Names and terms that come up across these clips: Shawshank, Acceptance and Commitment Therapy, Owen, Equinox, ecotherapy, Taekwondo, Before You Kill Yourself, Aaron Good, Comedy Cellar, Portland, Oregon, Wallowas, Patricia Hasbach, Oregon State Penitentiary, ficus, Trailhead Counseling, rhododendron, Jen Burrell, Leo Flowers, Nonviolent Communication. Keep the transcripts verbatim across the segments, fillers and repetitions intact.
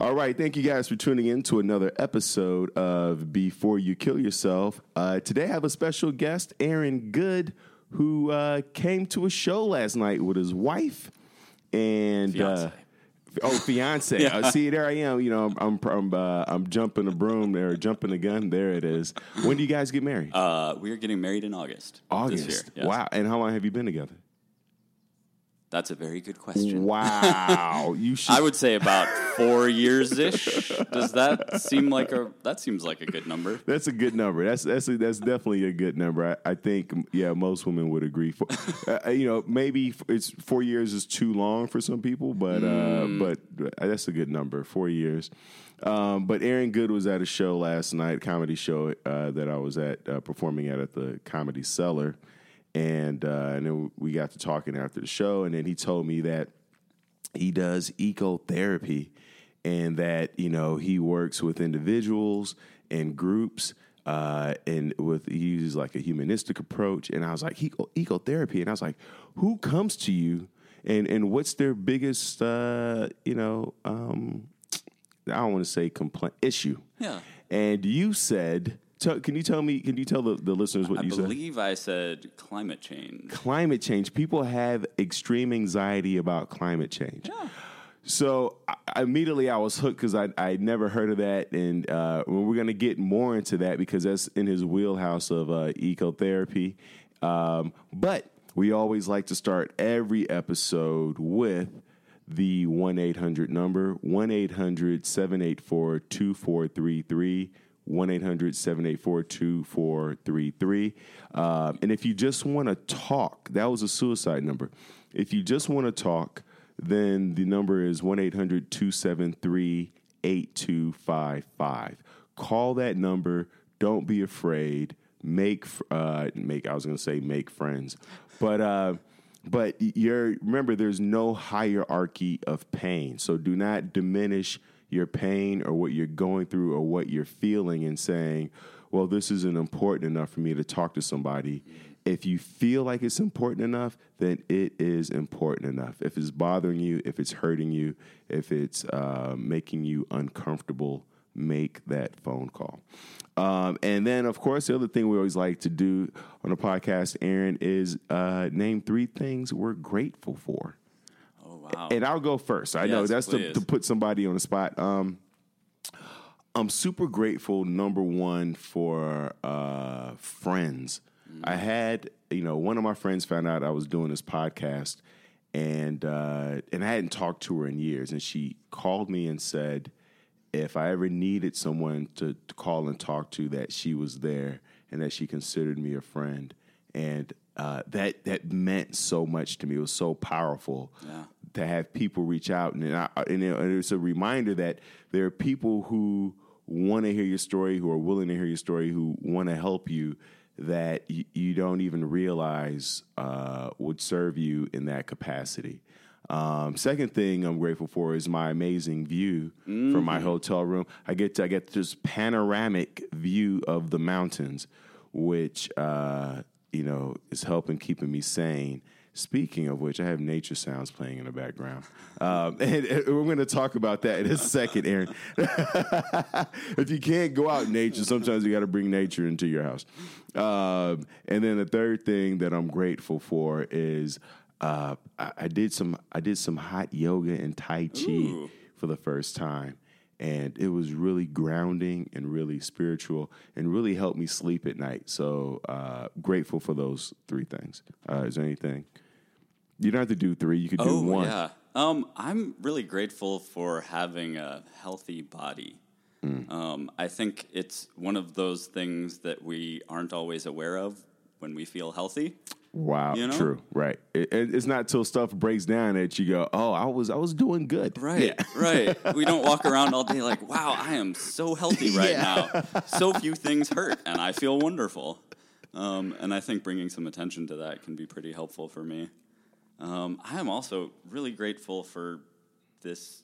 All right. Thank you guys for tuning in to another episode of Before You Kill Yourself. Uh, today I have a special guest, Aaron Good, who uh, came to a show last night with his wife and fiance. Uh, oh, fiance. yeah. uh, see, there I am. You know, I'm I'm I'm, uh, I'm jumping the broom there, jumping the gun. There it is. When do you guys get married? Uh, we are getting married in August. August. This year, yes. Wow. And how long have you been together? That's a very good question. Wow. You should... I would say about four years-ish. Does that seem like a that seems like a good number? That's a good number. That's that's a, that's definitely a good number. I, I think yeah, most women would agree. For uh, you know, maybe it's four years is too long for some people, but mm. uh, but that's a good number, four years. Um, but Aaron Good was at a show last night, comedy show uh, that I was at uh, performing at at the Comedy Cellar. And uh, and then we got to talking after the show, and then he told me that he does ecotherapy and that, you know, he works with individuals and groups uh, and with he uses like a humanistic approach. And I was like, Eco- ecotherapy. And I was like, who comes to you and, and what's their biggest, uh, you know, um, I don't want to say complaint issue. Yeah. And you said... Tell, can you tell me? Can you tell the, the listeners what I you said? I believe I said climate change. Climate change. People have extreme anxiety about climate change. Yeah. So I, immediately I was hooked because I I never heard of that, and uh, we're going to get more into that because that's in his wheelhouse of uh, ecotherapy. Um, but we always like to start every episode with the one eight hundred number, one eight hundred seven eight four two four three three. one eight hundred seven eight four two four three three. Um, and if you just want to talk, that was a suicide number. If you just want to talk, then the number is one eight hundred two seven three eight two five five. Call that number. Don't be afraid. Make, uh, make. I was going to say make friends. But... Uh, but you're remember, there's no hierarchy of pain. So do not diminish your pain or what you're going through or what you're feeling and saying, well, this isn't important enough for me to talk to somebody. If you feel like it's important enough, then it is important enough. If it's bothering you, if it's hurting you, if it's uh, making you uncomfortable, make that phone call. Um, and then, of course, the other thing we always like to do on the podcast, Aaron, is uh, name three things we're grateful for. Wow. And I'll go first. I yes, know that's to, to put somebody on the spot. Um, I'm super grateful, number one, for uh, friends. Mm-hmm. I had, you know, one of my friends found out I was doing this podcast, and uh, and I hadn't talked to her in years. And she called me and said if I ever needed someone to, to call and talk to, that she was there and that she considered me a friend. And uh, that that meant so much to me. It was so powerful. Yeah. To have people reach out, and, I, and it's a reminder that there are people who want to hear your story, who are willing to hear your story, who want to help you, that y- you don't even realize uh, would serve you in that capacity. Um, second thing I'm grateful for is my amazing view mm-hmm. from my hotel room. I get to, I get this panoramic view of the mountains, which uh, you know is helping keeping me sane. Speaking of which, I have nature sounds playing in the background. Um, and, and we're going to talk about that in a second, Aaron. If you can't go out in nature, sometimes you got to bring nature into your house. Um, and then the third thing that I'm grateful for is uh, I, I did some I did some hot yoga and Tai Chi Ooh. For the first time. And it was really grounding and really spiritual and really helped me sleep at night. So uh, grateful for those three things. Uh, is there anything? You don't have to do three. You could oh, do one. Yeah. Um, I'm really grateful for having a healthy body. Mm. Um, I think it's one of those things that we aren't always aware of when we feel healthy. Wow, you know? True, right. It, it, it's not till stuff breaks down that you go, oh, I was I was doing good. Right, yeah. right. We don't walk around all day like, wow, I am so healthy right yeah. now. So few things hurt, and I feel wonderful. Um, and I think bringing some attention to that can be pretty helpful for me. Um, I am also really grateful for this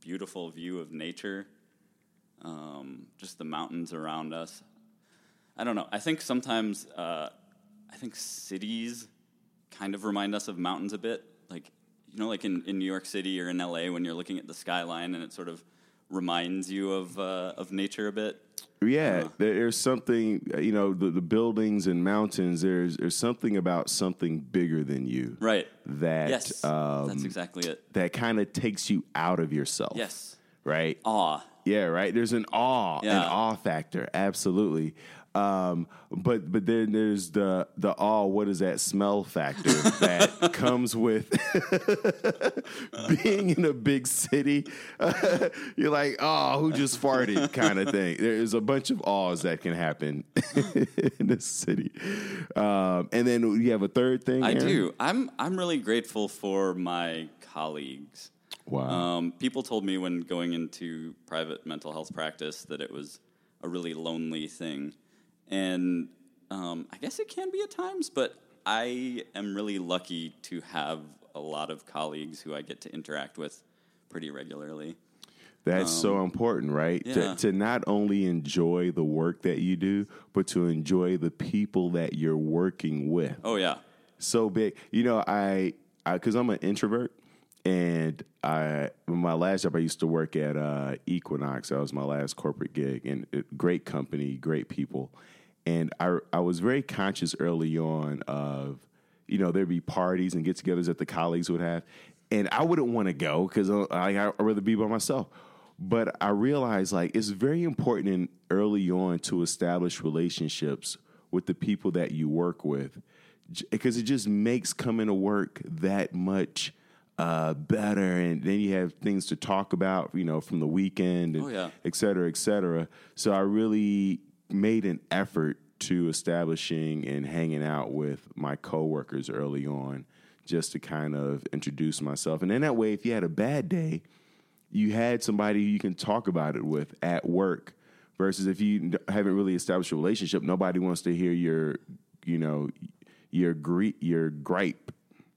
beautiful view of nature, um, just the mountains around us. I don't know. I think sometimes... Uh, I think cities kind of remind us of mountains a bit. Like, you know, like in, in New York City or in L A when you're looking at the skyline and it sort of reminds you of uh, of nature a bit? Yeah, uh, there's something, you know, the, the buildings and mountains, there's there's something about something bigger than you. Right. That, yes, um, that's exactly it. That kind of takes you out of yourself. Yes. Right? Awe. Yeah, right? There's an awe, yeah. an awe factor, absolutely. Um, but but then there's the the awe, what is that smell factor that comes with being in a big city. You're like, oh, who just farted kind of thing. There's a bunch of awes that can happen in this city. Um, and then you have a third thing, Aaron? I do. I'm I'm really grateful for my colleagues. Wow. Um, people told me when going into private mental health practice that it was a really lonely thing. And um, I guess it can be at times, but I am really lucky to have a lot of colleagues who I get to interact with pretty regularly. That's um, so important, right? Yeah. To, to not only enjoy the work that you do, but to enjoy the people that you're working with. Oh, yeah. So big. You know, I, I 'cause I'm an introvert. And I, my last job, I used to work at uh, Equinox. That was my last corporate gig, and it, great company, great people. And I, I was very conscious early on of, you know, there'd be parties and get-togethers that the colleagues would have, and I wouldn't want to go because I'd rather be by myself. But I realized, like, it's very important in early on to establish relationships with the people that you work with, because it just makes coming to work that much Uh, better, and then you have things to talk about, you know, from the weekend, and oh, yeah. et cetera, et cetera. So I really made an effort to establishing and hanging out with my coworkers early on just to kind of introduce myself. And then that way, if you had a bad day, you had somebody you can talk about it with at work versus if you haven't really established a relationship, nobody wants to hear your, you know, your gri- your gripe.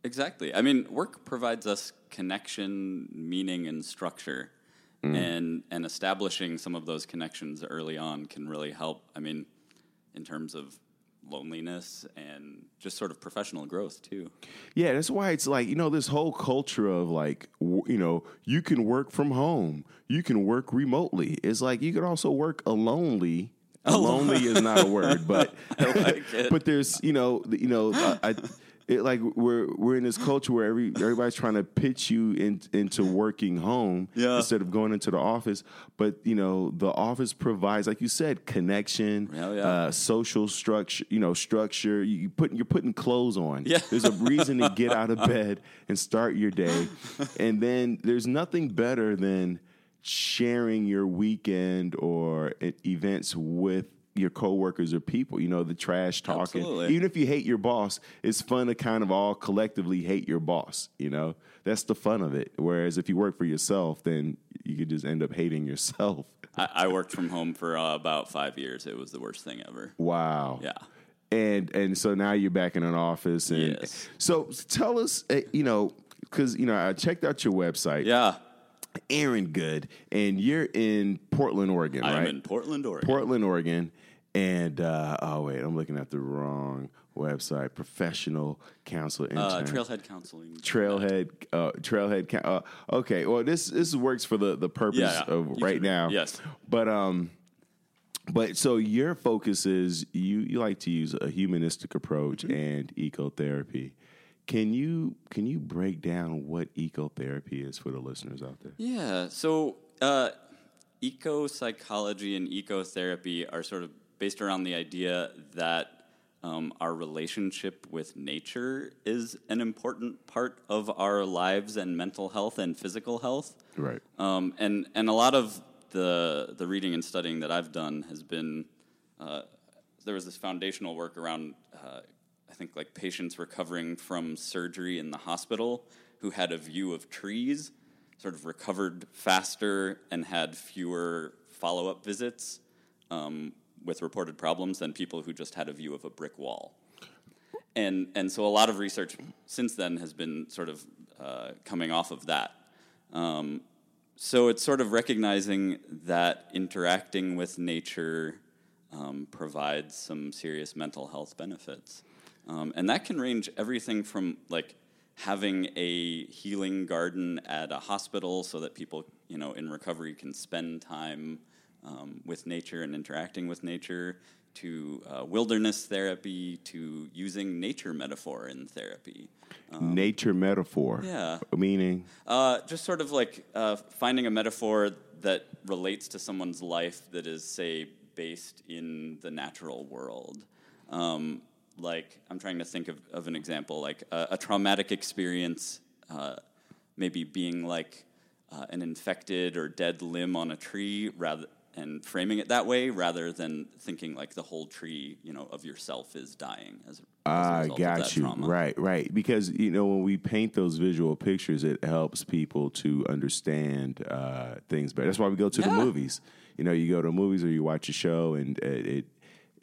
Exactly. I mean, work provides us connection, meaning, and structure. Mm. And and establishing some of those connections early on can really help, I mean, in terms of loneliness and just sort of professional growth, too. Yeah, that's why it's like, you know, this whole culture of like, you know, you can work from home. You can work remotely. It's like you could also work alonely. Lonely is not a word, but I like it. But there's, you know, you know, I... I It, like we're we're in this culture where every everybody's trying to pitch you in, into working home yeah. instead of going into the office. But you know the office provides, like you said, connection, yeah. uh, social structure. You know structure. You put you're putting clothes on. Yeah. There's a reason to get out of bed and start your day. And then there's nothing better than sharing your weekend or events with your coworkers or people, you know, the trash talking. Absolutely. Even if you hate your boss, it's fun to kind of all collectively hate your boss, you know? That's the fun of it. Whereas if you work for yourself, then you could just end up hating yourself. I, I worked from home for uh, about five years. It was the worst thing ever. Wow. Yeah. And and so now you're back in an office. And yes. So tell us, uh, you know, because, you know, I checked out your website. Yeah. Aaron Good, and you're in Portland, Oregon, I'm right? I'm in Portland, Oregon. Portland, Oregon. And, uh, oh, wait, I'm looking at the wrong website. Professional counselor intern. Uh, Trailhead Counseling. Trailhead. Uh, trailhead. Uh, okay, well, this this works for the, the purpose yeah, yeah. of you right can, now. Yes. But, um, but so your focus is you, you like to use a humanistic approach mm-hmm. and ecotherapy. Can you can you break down what ecotherapy is for the listeners out there? Yeah, so uh, eco-psychology and ecotherapy are sort of based around the idea that um, our relationship with nature is an important part of our lives and mental health and physical health. Right. Um, and, and a lot of the, the reading and studying that I've done has been, uh, there was this foundational work around uh I think like patients recovering from surgery in the hospital who had a view of trees sort of recovered faster and had fewer follow-up visits um, with reported problems than people who just had a view of a brick wall. And and so a lot of research since then has been sort of uh, coming off of that. Um, so it's sort of recognizing that interacting with nature um, provides some serious mental health benefits. Um, and that can range everything from, like, having a healing garden at a hospital so that people, you know, in recovery can spend time um, with nature and interacting with nature, to uh, wilderness therapy, to using nature metaphor in therapy. Um, nature metaphor? Yeah. Meaning? Uh, just sort of like uh, finding a metaphor that relates to someone's life that is, say, based in the natural world. Um, like, I'm trying to think of, of an example, like uh, a traumatic experience, uh, maybe being like uh, an infected or dead limb on a tree, rather and framing it that way rather than thinking like the whole tree, you know, of yourself is dying as a, as a result uh, got of that you. Trauma. Right, right. Because, you know, when we paint those visual pictures, it helps people to understand uh, things better. That's why we go to yeah. the movies. You know, you go to movies or you watch a show and it, it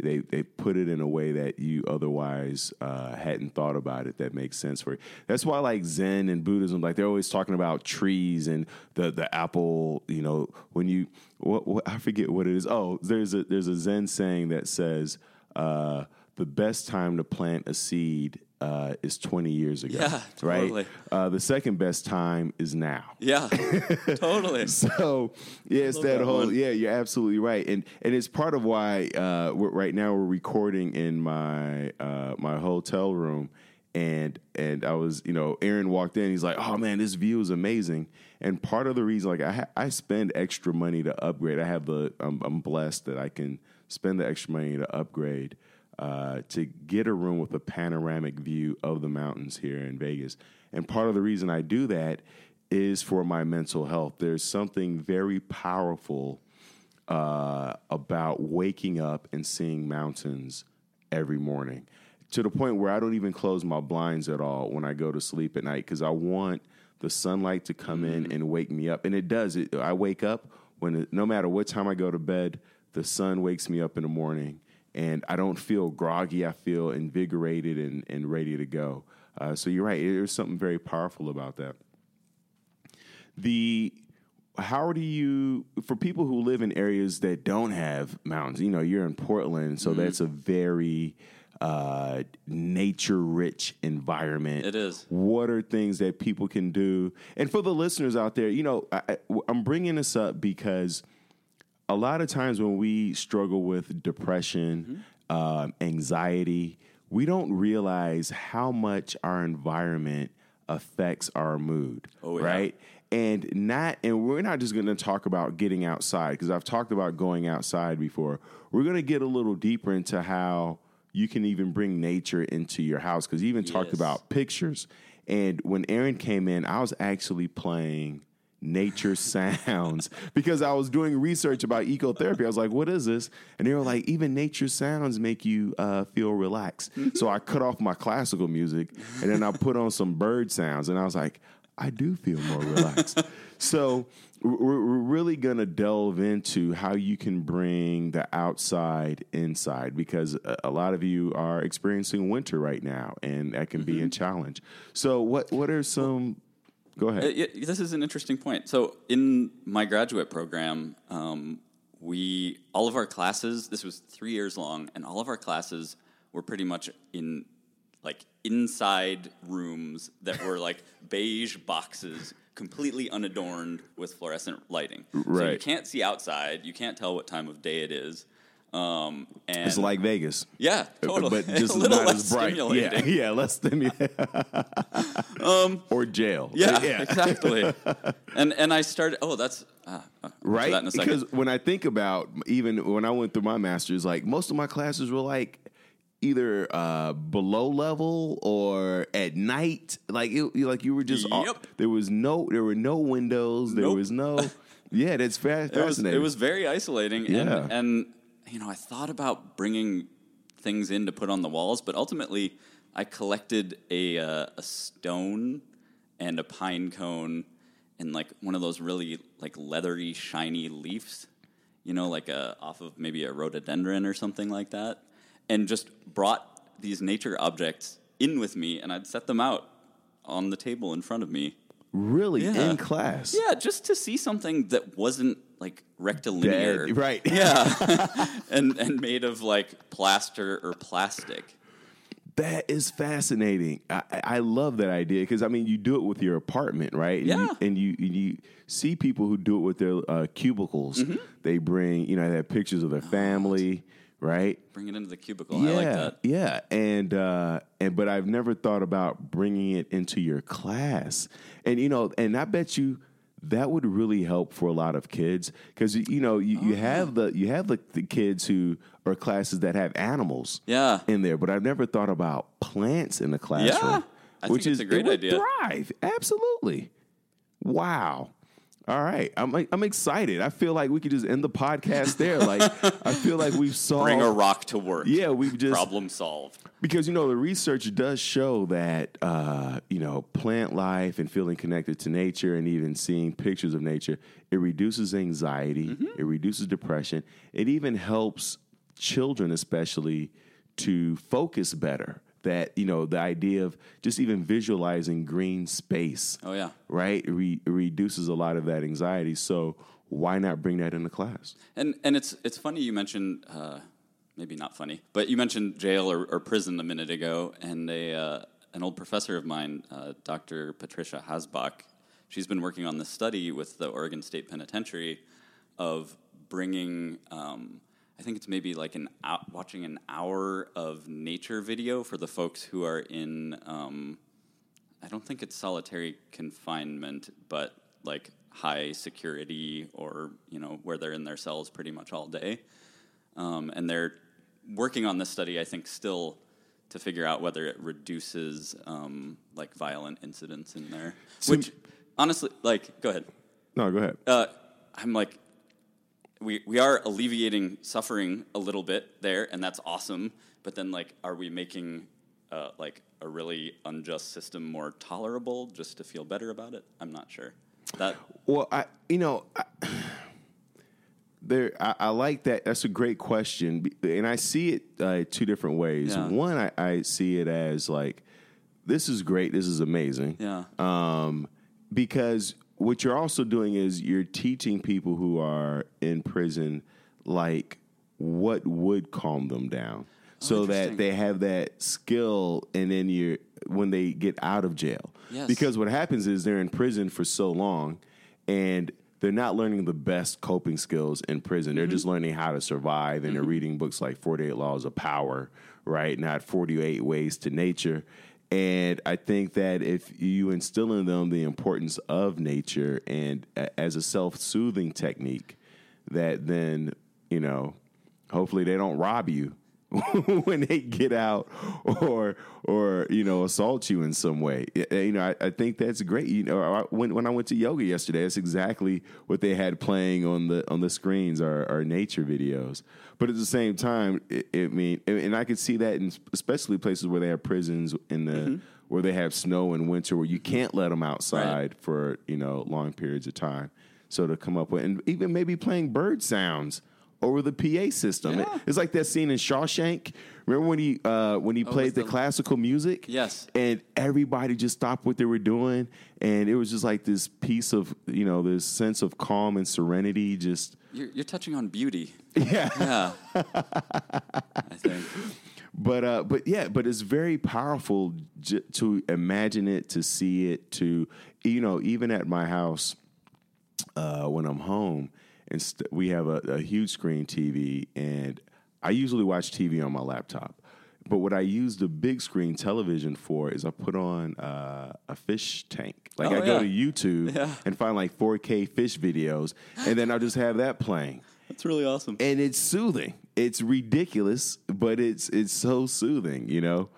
they they put it in a way that you otherwise uh, hadn't thought about it that makes sense for you. That's why, like, Zen and Buddhism, like, they're always talking about trees and the, the apple, you know, when you, what, what, I forget what it is. Oh, there's a there's a Zen saying that says uh, the best time to plant a seed uh, is twenty years ago. Yeah, totally. Right? Uh, the second best time is now. Yeah, totally. So, yeah, it's that, that whole, one. Yeah, you're absolutely right. And and it's part of why uh, we're, right now we're recording in my uh, my hotel room. And and I was, you know, Aaron walked in. He's like, oh, man, this view is amazing. And part of the reason, like, I ha- I spend extra money to upgrade. I have the, I'm, I'm blessed that I can spend the extra money to upgrade. Uh, to get a room with a panoramic view of the mountains here in Vegas. And part of the reason I do that is for my mental health. There's something very powerful uh, about waking up and seeing mountains every morning, to the point where I don't even close my blinds at all when I go to sleep at night, because I want the sunlight to come mm-hmm. in and wake me up. And it does. It, I wake up when it, no matter what time I go to bed, the sun wakes me up in the morning. And I don't feel groggy. I feel invigorated and, and ready to go. Uh, so you're right. There's something very powerful about that. The how do you, for people who live in areas that don't have mountains, you know, you're in Portland, so mm-hmm. that's a very uh, nature-rich environment. It is. What are things that people can do? And for the listeners out there, you know, I, I'm bringing this up because a lot of times when we struggle with depression, mm-hmm. um, anxiety, we don't realize how much our environment affects our mood, oh, yeah. right? And not, and we're not just going to talk about getting outside, because I've talked about going outside before. We're going to get a little deeper into how you can even bring nature into your house, because you even yes. talked about pictures. And when Aaron came in, I was actually playing nature sounds, because I was doing research about ecotherapy. I was like, what is this? And they were like, even nature sounds make you uh, feel relaxed. So I cut off my classical music and then I put on some bird sounds and I was like, I do feel more relaxed. So we're, we're really going to delve into how you can bring the outside inside, because a, a lot of you are experiencing winter right now and that can mm-hmm. be a challenge. So what, what are some... Go ahead. It, it, this is an interesting point. So in my graduate program, um, we all of our classes, this was three years long, and all of our classes were pretty much in like inside rooms that were like beige boxes, completely unadorned with fluorescent lighting. Right. So you can't see outside. You can't tell what time of day it is. Um, and it's like Vegas. Yeah, totally. But just a little not less as bright. Yeah, yeah, less stimulating. um, or jail. Yeah, yeah. Exactly. And and I started, oh, that's, uh, right? That in a second. Because when I think about, even when I went through my master's, like most of my classes were like either uh, below level or at night. Like, it, like you were just, yep. all, there was no, there were no windows. There nope. was no, yeah, that's fascinating. It was, it was very isolating. Yeah. And, and you know, I thought about bringing things in to put on the walls, but ultimately I collected a uh, a stone and a pine cone and like one of those really like leathery, shiny leaves, you know, like a, off of maybe a rhododendron or something like that, and just brought these nature objects in with me, and I'd set them out on the table in front of me. Really? Yeah. In class? Yeah, just to see something that wasn't like rectilinear. Dead. Right. Yeah. and and made of like plaster or plastic. That is fascinating. I, I love that idea because, I mean, you do it with your apartment, right? And yeah. You, and you and you see people who do it with their uh, cubicles. Mm-hmm. They bring, you know, they have pictures of their family, oh, right? Bring it into the cubicle. Yeah, I like that. Yeah. And, uh, and but I've never thought about bringing it into your class. And, you know, and I bet you that would really help for a lot of kids because, you know, you, oh, you have yeah. the you have the, the kids who are classes that have animals yeah. in there. But I've never thought about plants in the classroom, yeah. I which think it's is a great it idea. Would thrive. Absolutely. Wow. All right. I'm I'm excited. I feel like we could just end the podcast there. Like I feel like we've solved. Bring a rock to work. Yeah, we've just. Problem solved. Because, you know, the research does show that, uh, you know, plant life and feeling connected to nature and even seeing pictures of nature, it reduces anxiety, mm-hmm. it reduces depression, it even helps children especially to focus better. That, you know, the idea of just even visualizing green space, oh, yeah. right, re- reduces a lot of that anxiety. So why not bring that into class? And and it's it's funny you mentioned... Uh... Maybe not funny, but you mentioned jail or, or prison a minute ago, and a uh, an old professor of mine, uh, Doctor Patricia Hasbach, she's been working on this study with the Oregon State Penitentiary of bringing, um, I think it's maybe like an uh, watching an hour of nature video for the folks who are in, um, I don't think it's solitary confinement, but like high security or, you know, where they're in their cells pretty much all day. Um, and they're working on this study, I think, still to figure out whether it reduces, um, like, violent incidents in there. So Which, honestly, like, go ahead. No, go ahead. Uh, I'm like, we we are alleviating suffering a little bit there, and that's awesome. But then, like, are we making, uh, like, a really unjust system more tolerable just to feel better about it? I'm not sure. That Well, I you know... I... There, I, I like that. That's a great question, and I see it uh, two different ways. Yeah. One, I, I see it as like, this is great. This is amazing. Yeah. Um, because what you're also doing is you're teaching people who are in prison, like what would calm them down, oh, so that they have that skill, and then you're when they get out of jail. Yes. Because what happens is they're in prison for so long, and they're not learning the best coping skills in prison. They're mm-hmm. just learning how to survive, and mm-hmm. they're reading books like forty-eight Laws of Power, right? Not forty-eight Ways to Nature. And I think that if you instill in them the importance of nature and uh, as a self-soothing technique, that then, you know, hopefully they don't rob you when they get out or, or you know, assault you in some way. You know, I, I think that's great. You know, I, when when I went to yoga yesterday, that's exactly what they had playing on the on the screens, are, are nature videos. But at the same time, it, it mean, and I could see that in especially places where they have prisons in the mm-hmm. where they have snow in winter, where you can't let them outside right. for, you know, long periods of time. So to come up with, and even maybe playing bird sounds over the P A system. Yeah. It, it's like that scene in Shawshank. Remember when he uh, when he oh, played the, the classical music? Yes. And everybody just stopped what they were doing, and it was just like this piece of, you know, this sense of calm and serenity. Just You're, you're touching on beauty. Yeah. Yeah. I think. But, uh, but yeah, but it's very powerful j- to imagine it, to see it, to, you know, even at my house uh, when I'm home, and st- we have a, a huge screen T V, and I usually watch T V on my laptop. But what I use the big screen television for is I put on uh, a fish tank. Like oh, I yeah. go to YouTube yeah. and find like four K fish videos, and then I'll just have that playing. That's really awesome. And it's soothing. It's ridiculous, but it's it's so soothing, you know.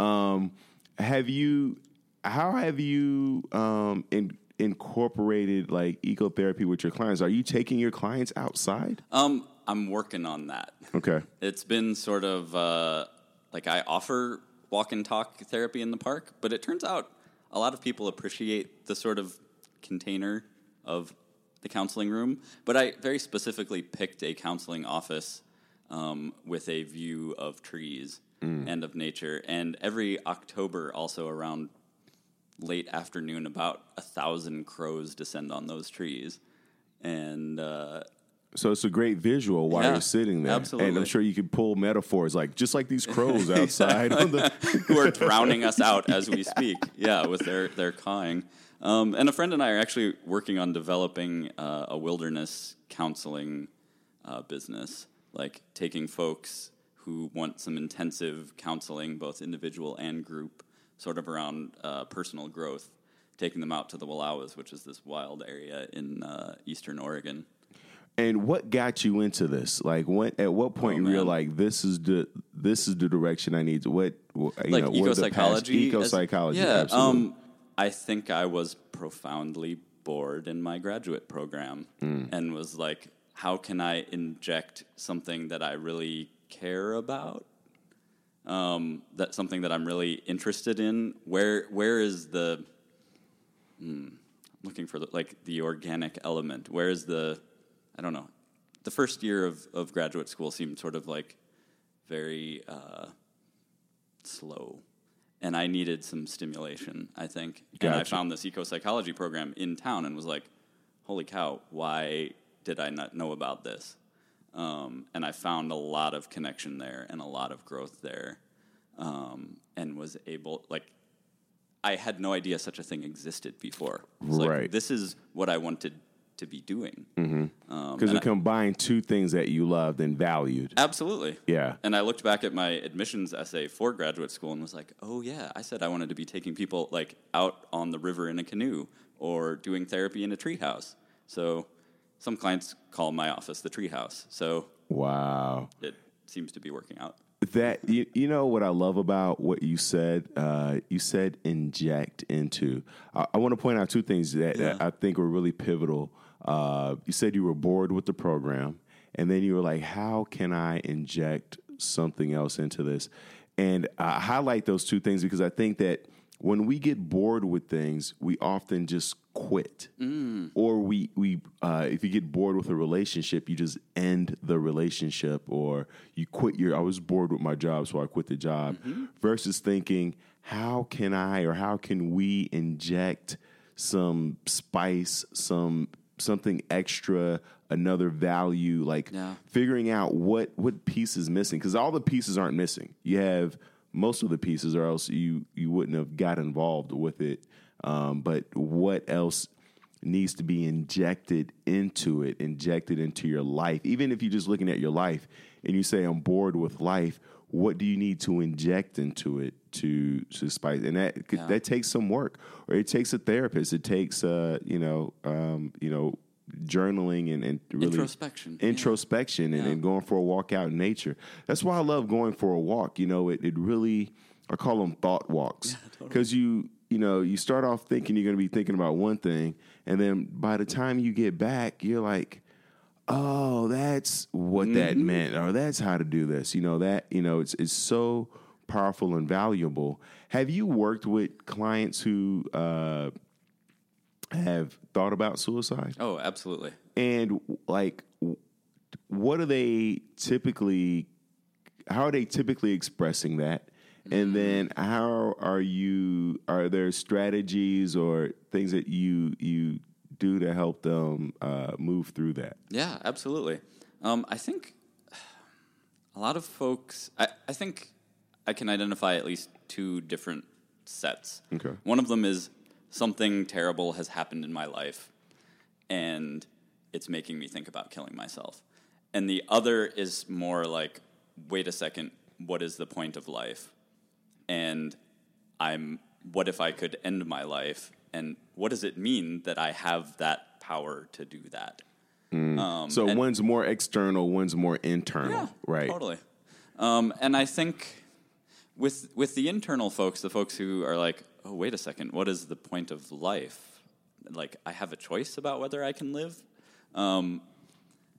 Um, have you? How have you? Um, in incorporated like ecotherapy with your clients? Are you taking your clients outside? Um, I'm working on that. Okay. It's been sort of uh, like I offer walk and talk therapy in the park, but it turns out a lot of people appreciate the sort of container of the counseling room. But I very specifically picked a counseling office um, with a view of trees mm. and of nature. And every October, also around late afternoon, about a thousand crows descend on those trees, and uh, So it's a great visual while yeah, you're sitting there. Absolutely. And I'm sure you could pull metaphors, like just like these crows outside on the who are drowning us out as we yeah. speak. Yeah, with their, their cawing. Um, and a friend and I are actually working on developing uh, a wilderness counseling uh, business, like taking folks who want some intensive counseling, both individual and group, sort of around uh, personal growth, taking them out to the Wallowas, which is this wild area in uh, eastern Oregon. And what got you into this? Like, what at what point oh, you realized like, this is the this is the direction I need to what you like know, eco psychology, eco psychology. Yeah, absolutely. Um, I think I was profoundly bored in my graduate program, mm. and was like, how can I inject something that I really care about? Um, that something that I'm really interested in. Where where is the? Hmm, I'm looking for the, like the organic element. Where is the I don't know. The first year of, of graduate school seemed sort of like very uh, slow. And I needed some stimulation, I think. Gotcha. And I found this eco-psychology program in town and was like, holy cow, why did I not know about this? Um, and I found a lot of connection there and a lot of growth there. Um, and was able, like, I had no idea such a thing existed before. Right. Like, this is what I wanted to be doing. Because mm-hmm. um, it I, combined two things that you loved and valued. Absolutely. Yeah. And I looked back at my admissions essay for graduate school and was like, oh yeah, I said I wanted to be taking people like out on the river in a canoe or doing therapy in a treehouse. So some clients call my office the treehouse. So wow, it seems to be working out. That you, you know what I love about what you said? Uh, you said inject into. I, I want to point out two things that, yeah. that I think were really pivotal. Uh, you said you were bored with the program, and then you were like, how can I inject something else into this? And I highlight those two things because I think that when we get bored with things, we often just quit. Mm. Or we, we uh, if you get bored with a relationship, you just end the relationship, or you quit your, I was bored with my job, so I quit the job, mm-hmm. versus thinking, how can I or how can we inject some spice, some something extra, another value, like yeah. figuring out what, what piece is missing. Because all the pieces aren't missing. You have most of the pieces, or else you, you wouldn't have got involved with it. Um, but what else needs to be injected into it, injected into your life? Even if you're just looking at your life and you say, I'm bored with life, what do you need to inject into it to, to spice? And that yeah. that takes some work, or it takes a therapist. It takes, uh, you know, um, you know, journaling and, and really introspection, introspection, yeah. and, yeah. and going for a walk out in nature. That's why I love going for a walk. You know, it, it really, I call them thought walks, because yeah, totally. you, you know, you start off thinking you're going to be thinking about one thing, and then by the time you get back, you're like, oh, that's what mm-hmm. that meant, or that's how to do this. You know, that, you know, it's it's so powerful and valuable. Have you worked with clients who uh, have thought about suicide? Oh, absolutely. And like, what are they typically, how are they typically expressing that? And then how are you, are there strategies or things that you you do to help them uh, move through that? Yeah, absolutely. Um, I think a lot of folks, I, I think I can identify at least two different sets. Okay. One of them is something terrible has happened in my life and it's making me think about killing myself. And the other is more like, wait a second, what is the point of life? And I'm, what if I could end my life? And what does it mean that I have that power to do that? Mm. Um, so one's more external, one's more internal, yeah, right? Totally. Um, and I think with with the internal folks, the folks who are like, oh, wait a second, what is the point of life? Like, I have a choice about whether I can live. Um,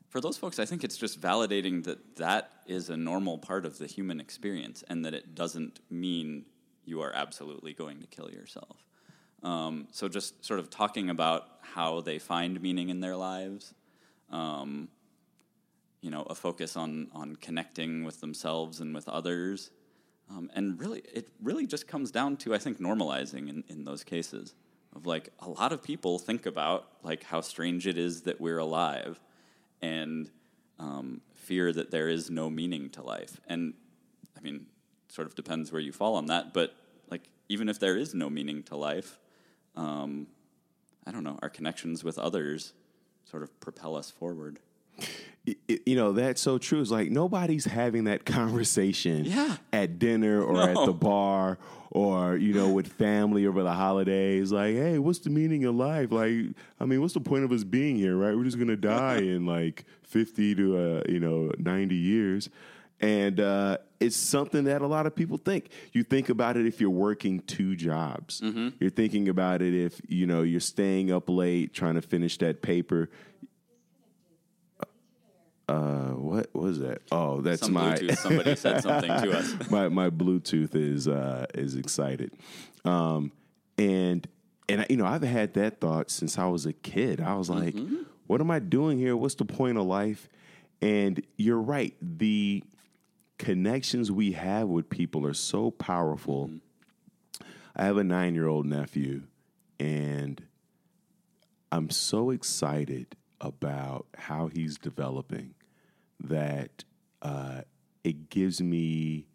for those folks, I think it's just validating that that is a normal part of the human experience, and that it doesn't mean you are absolutely going to kill yourself. Um, so just sort of talking about how they find meaning in their lives, um, you know, a focus on on connecting with themselves and with others. Um, and really, it really just comes down to, I think, normalizing in, in those cases of like, a lot of people think about like how strange it is that we're alive. and um, fear that there is no meaning to life. And I mean, sort of depends where you fall on that, but like, even if there is no meaning to life, um, I don't know, our connections with others sort of propel us forward. You know, that's so true. It's like nobody's having that conversation yeah. at dinner or no. at the bar or, you know, with family over the holidays. Like, hey, what's the meaning of life? Like, I mean, what's the point of us being here, right? We're just going to die in like fifty to, uh, you know, ninety years. And uh, it's something that a lot of people think. You think about it if you're working two jobs. Mm-hmm. You're thinking about it if, you know, you're staying up late trying to finish that paper. Uh, what was that? Oh, that's Some my... Bluetooth. Somebody said something to us. my my Bluetooth is uh, is excited. Um, and, and you know, I've had that thought since I was a kid. I was like, mm-hmm. what am I doing here? What's the point of life? And you're right. The connections we have with people are so powerful. Mm-hmm. I have a nine-year-old nephew, and I'm so excited about how he's developing that uh, it gives me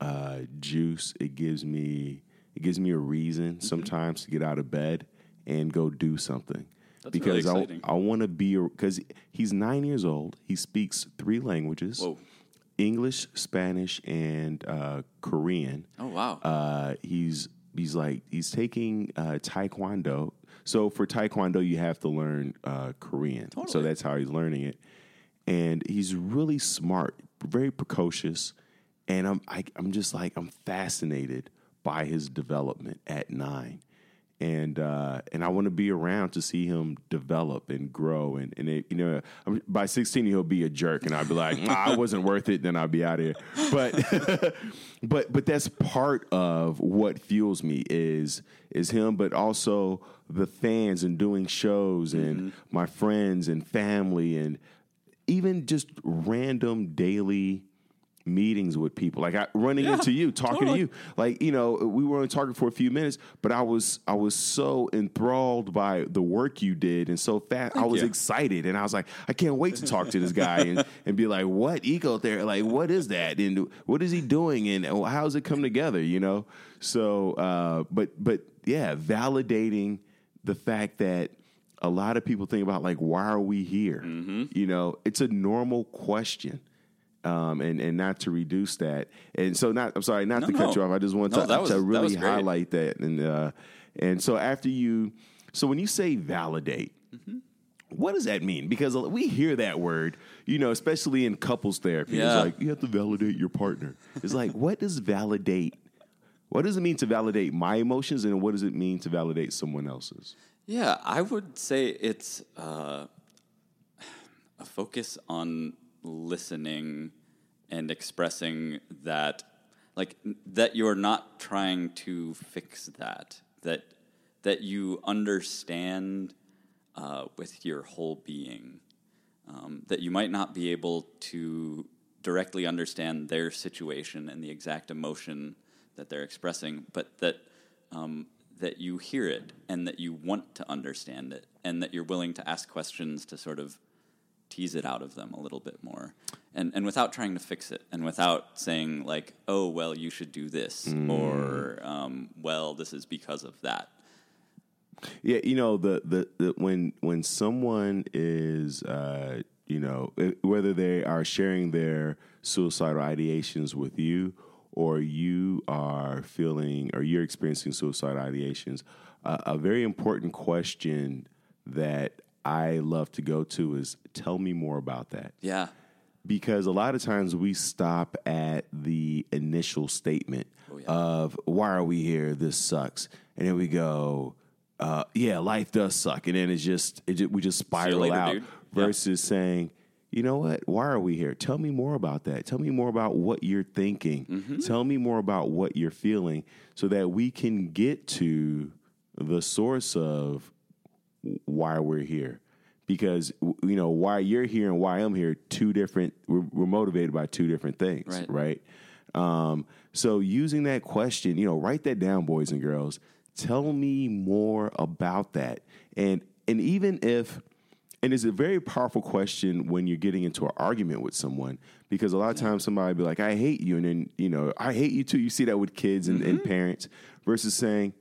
uh, juice. It gives me it gives me a reason mm-hmm. sometimes to get out of bed and go do something. That's because really exciting. I, I want to be, because he's nine years old. He speaks three languages. Whoa. English, Spanish, and uh, Korean. Oh, wow. Uh, he's he's like, he's taking uh, Taekwondo. So for Taekwondo, you have to learn uh, Korean. Totally. So that's how he's learning it. And he's really smart, very precocious. And I'm I, I'm just like, I'm fascinated by his development at nine. And uh, and I want to be around to see him develop and grow. And, and it, you know, by sixteen, he'll be a jerk. And I'll be like, ah, I wasn't worth it. Then I'll be out of here. But but but that's part of what fuels me is is him. But also the fans and doing shows mm-hmm. and my friends and family and even just random daily meetings with people, like I, running yeah, into you, talking totally. to you, like, you know, we were only talking for a few minutes, but I was I was so enthralled by the work you did, and so fast, Thank I was you. excited, and I was like, I can't wait to talk to this guy and, and be like, what eco therapy, like, what is that, and what is he doing, and how does it come together, you know? So, uh, but but yeah, validating the fact that a lot of people think about like, why are we here? Mm-hmm. You know, it's a normal question. Um, and, and not to reduce that. And so not, I'm sorry, not no, to cut no. you off. I just want no, to, that was, to really that highlight that. And, uh, and so after you, so when you say validate, mm-hmm. what does that mean? Because we hear that word, you know, especially in couples therapy. Yeah. It's like, you have to validate your partner. It's like, what does validate, what does it mean to validate my emotions? And what does it mean to validate someone else's? Yeah, I would say it's uh, a focus on listening and expressing that, like, that you're not trying to fix that, that that you understand uh, with your whole being, um, that you might not be able to directly understand their situation and the exact emotion that they're expressing, but that um, that you hear it and that you want to understand it and that you're willing to ask questions to sort of tease it out of them a little bit more, and and without trying to fix it, and without saying like, oh, well, you should do this, mm. or um, well, this is because of that. Yeah, you know, the the, the when when someone is, uh, you know, whether they are sharing their suicidal ideations with you, or you are feeling, or you're experiencing suicidal ideations, uh, a very important question that I love to go to is, tell me more about that. Yeah. Because a lot of times we stop at the initial statement oh, yeah. of, why are we here? This sucks. And then we go, uh, yeah, life does suck. And then it's just, it just we just spiral later, out dude. versus yeah. saying, you know what? Why are we here? Tell me more about that. Tell me more about what you're thinking. Mm-hmm. Tell me more about what you're feeling so that we can get to the source of why we're here, because you know why you're here and why I'm here. Two different. We're, we're motivated by two different things, right? right? Um, so using that question, you know, write that down, boys and girls. Tell me more about that, and and even if And it's a very powerful question when you're getting into an argument with someone, because a lot of times somebody will be like, I hate you. And then, you know, I hate you too. You see that with kids and, mm-hmm. and parents, versus saying,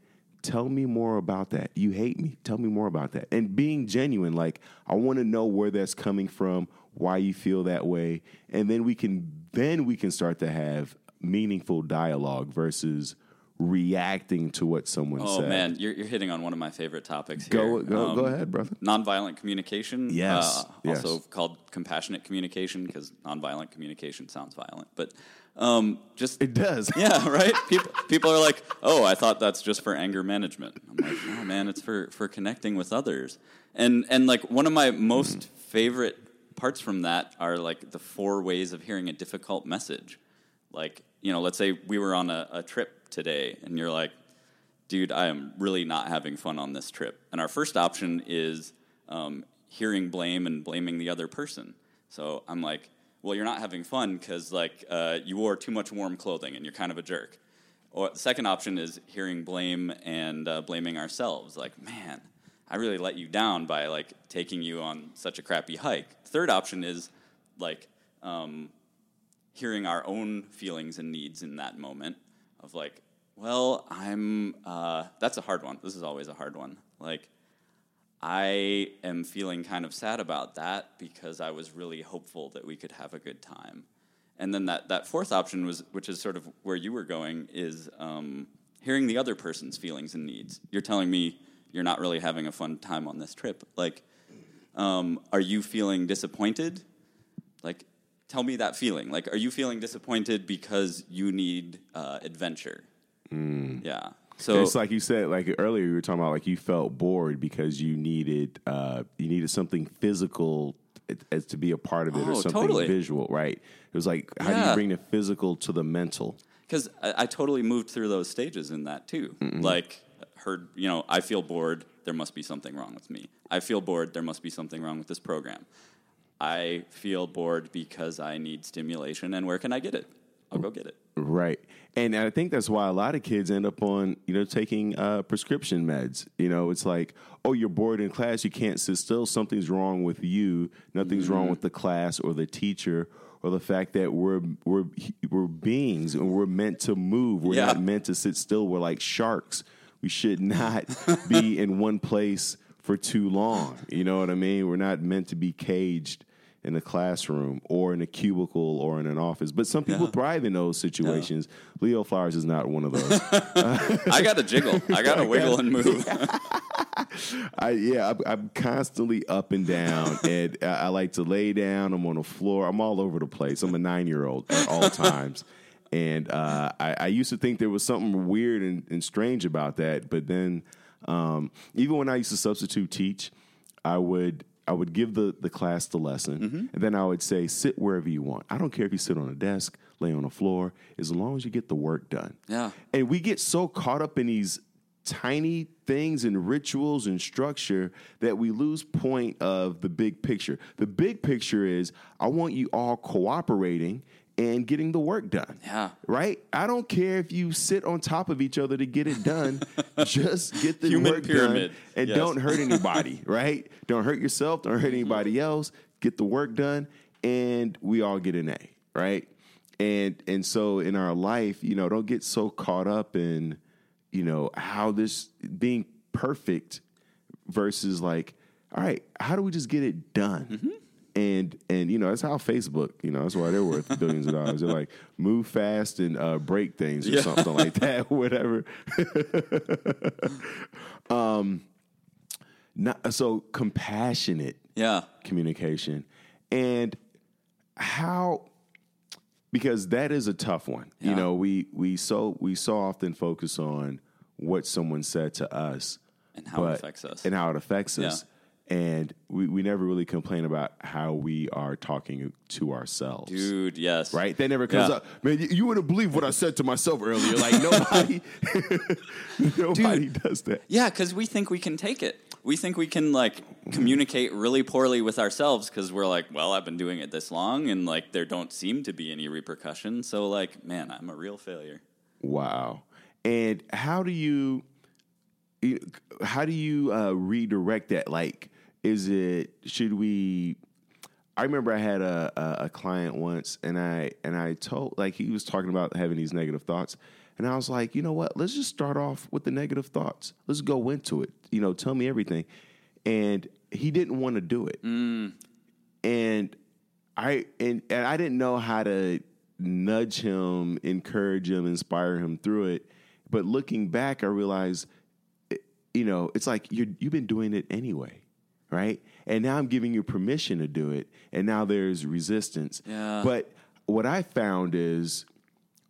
tell me more about that. You hate me. Tell me more about that. And being genuine, like, I want to know where that's coming from, why you feel that way. And then we can then we can start to have meaningful dialogue versus reacting to what someone oh, said. Oh, man, you're, you're hitting on one of my favorite topics here. Go, go, um, go ahead, brother. Nonviolent communication. Yes. Uh, yes. Also called compassionate communication, because nonviolent communication sounds violent. But um, just... It does. Yeah, right? people, people are like, oh, I thought that's just for anger management. I'm like, no, man, it's for, for connecting with others. And, and like, one of my most mm. favorite parts from that are, like, the four ways of hearing a difficult message. Like, you know, let's say we were on a, a trip today, and you're like, dude, I am really not having fun on this trip. And our first option is um, hearing blame and blaming the other person. So I'm like, well, you're not having fun because, like, uh, you wore too much warm clothing, and you're kind of a jerk. Or the second option is hearing blame and uh, blaming ourselves. Like, man, I really let you down by, like, taking you on such a crappy hike. Third option is, like... Um, hearing our own feelings and needs in that moment of like, well, I'm, uh, that's a hard one. This is always a hard one. Like, I am feeling kind of sad about that because I was really hopeful that we could have a good time. And then that, that fourth option was, which is sort of where you were going, is um, hearing the other person's feelings and needs. You're telling me you're not really having a fun time on this trip. Like, um, are you feeling disappointed? Like, tell me that feeling. Like, are you feeling disappointed because you need uh, adventure? Mm. Yeah. So it's like you said, like earlier, you were talking about like you felt bored because you needed uh, you needed something physical as to be a part of it, oh, or something totally. Visual, right? It was like, how yeah. do you bring the physical to the mental? Because I, I totally moved through those stages in that too. Mm-mm. Like, heard, you know, I feel bored. There must be something wrong with me. I feel bored. There must be something wrong with this program. I feel bored because I need stimulation, and where can I get it? I'll go get it. Right. And I think that's why a lot of kids end up on, you know, taking uh, prescription meds. You know, it's like, oh, you're bored in class, you can't sit still, something's wrong with you, nothing's mm-hmm. wrong with the class or the teacher or the fact that we're we're we're beings and we're meant to move. We're yeah. not meant to sit still. We're like sharks. We should not be in one place for too long. You know what I mean? We're not meant to be caged in a classroom or in a cubicle or in an office. But some people yeah. thrive in those situations. Yeah. Leo Flowers is not one of those. I got to jiggle. I got to wiggle and move. Yeah. I, yeah, I'm, I'm constantly up and down, and I, I like to lay down. I'm on the floor. I'm all over the place. I'm a nine-year-old at all times. And uh, I, I used to think there was something weird and, and strange about that, but then... Um, even when I used to substitute teach, I would I would give the, the class the lesson, mm-hmm. and then I would say, sit wherever you want. I don't care if you sit on a desk, lay on the floor, as long as you get the work done. Yeah. And we get so caught up in these tiny things and rituals and structure that we lose point of the big picture. The big picture is, I want you all cooperating and getting the work done. Yeah. Right? I don't care if you sit on top of each other to get it done. Just get the Human work pyramid. Done. And yes. don't hurt anybody, right? Don't hurt yourself. Don't hurt anybody else. Get the work done. And we all get an A, right? And and so in our life, you know, don't get so caught up in, you know, how this being perfect versus like, all right, how do we just get it done? Mm-hmm. And, and you know, that's how Facebook, you know, that's why they're worth billions of dollars. They're like, move fast and uh, break things or yeah. something like that, whatever. um, not, so compassionate yeah. communication. And how, because that is a tough one. Yeah. You know, we we so, we so often focus on what someone said to us. And how but, it affects us. And how it affects us. Yeah. And we, we never really complain about how we are talking to ourselves. Dude, yes. Right? That never comes yeah. up. Man, you, you wouldn't believe what I said to myself earlier. Like, nobody nobody Dude. Does that. Yeah, because we think we can take it. We think we can, like, communicate really poorly with ourselves because we're like, well, I've been doing it this long, and, like, there don't seem to be any repercussions. So, like, man, I'm a real failure. Wow. And how do you, how do you uh, redirect that? Like, Is it, should we, I remember I had a, a, a client once and I, and I told, like, he was talking about having these negative thoughts. And I was like, you know what, let's just start off with the negative thoughts. Let's go into it. You know, tell me everything. And he didn't want to do it. Mm. And I and, and I didn't know how to nudge him, encourage him, inspire him through it. But looking back, I realized, you know, it's like you're, you've been doing it anyway, right? And now I'm giving you permission to do it. And now there's resistance. Yeah. But what I found is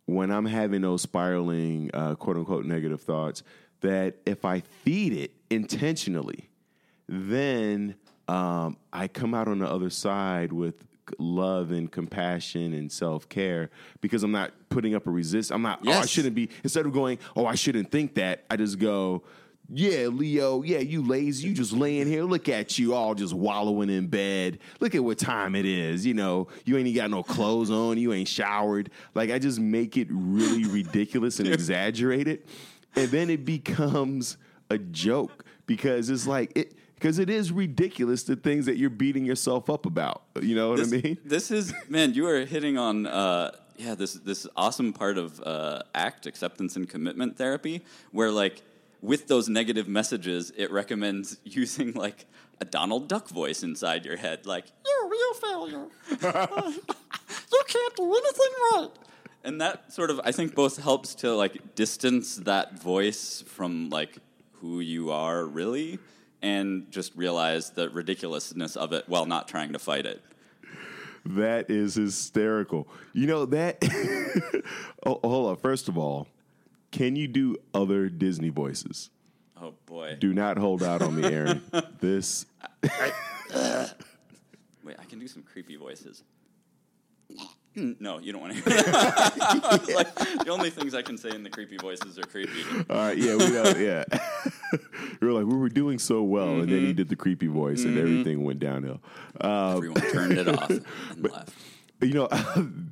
when I'm having those spiraling, uh, quote-unquote, negative thoughts, that if I feed it intentionally, then um, I come out on the other side with love and compassion and self-care because I'm not putting up a resist. I'm not, yes. oh, I shouldn't be. Instead of going, oh, I shouldn't think that, I just go, yeah, Leo, yeah, you lazy. You just laying here. Look at you all just wallowing in bed. Look at what time it is. You know, you ain't got no clothes on. You ain't showered. Like, I just make it really ridiculous and exaggerate it. And then it becomes a joke because it's like it. Because it is ridiculous, the things that you're beating yourself up about. You know what this, I mean? This is, man, you are hitting on, uh, yeah, this this awesome part of uh, ACT, Acceptance and Commitment Therapy, where, like, with those negative messages, it recommends using, like, a Donald Duck voice inside your head. Like, you're a real failure. You can't do anything right. And that sort of, I think, both helps to, like, distance that voice from, like, who you are really, and just realize the ridiculousness of it while not trying to fight it. That is hysterical. You know, that... oh, hold on. First of all, can you do other Disney voices? Oh, boy. Do not hold out on me, Aaron. This... I, I, wait, I can do some creepy voices. No, you don't want to hear that. I was like, the only things I can say in the creepy voices are creepy. All right, yeah, we know, yeah. We were like, we were doing so well, mm-hmm. and then he did the creepy voice, mm-hmm. and everything went downhill. Um, Everyone turned it off and but, left. You know,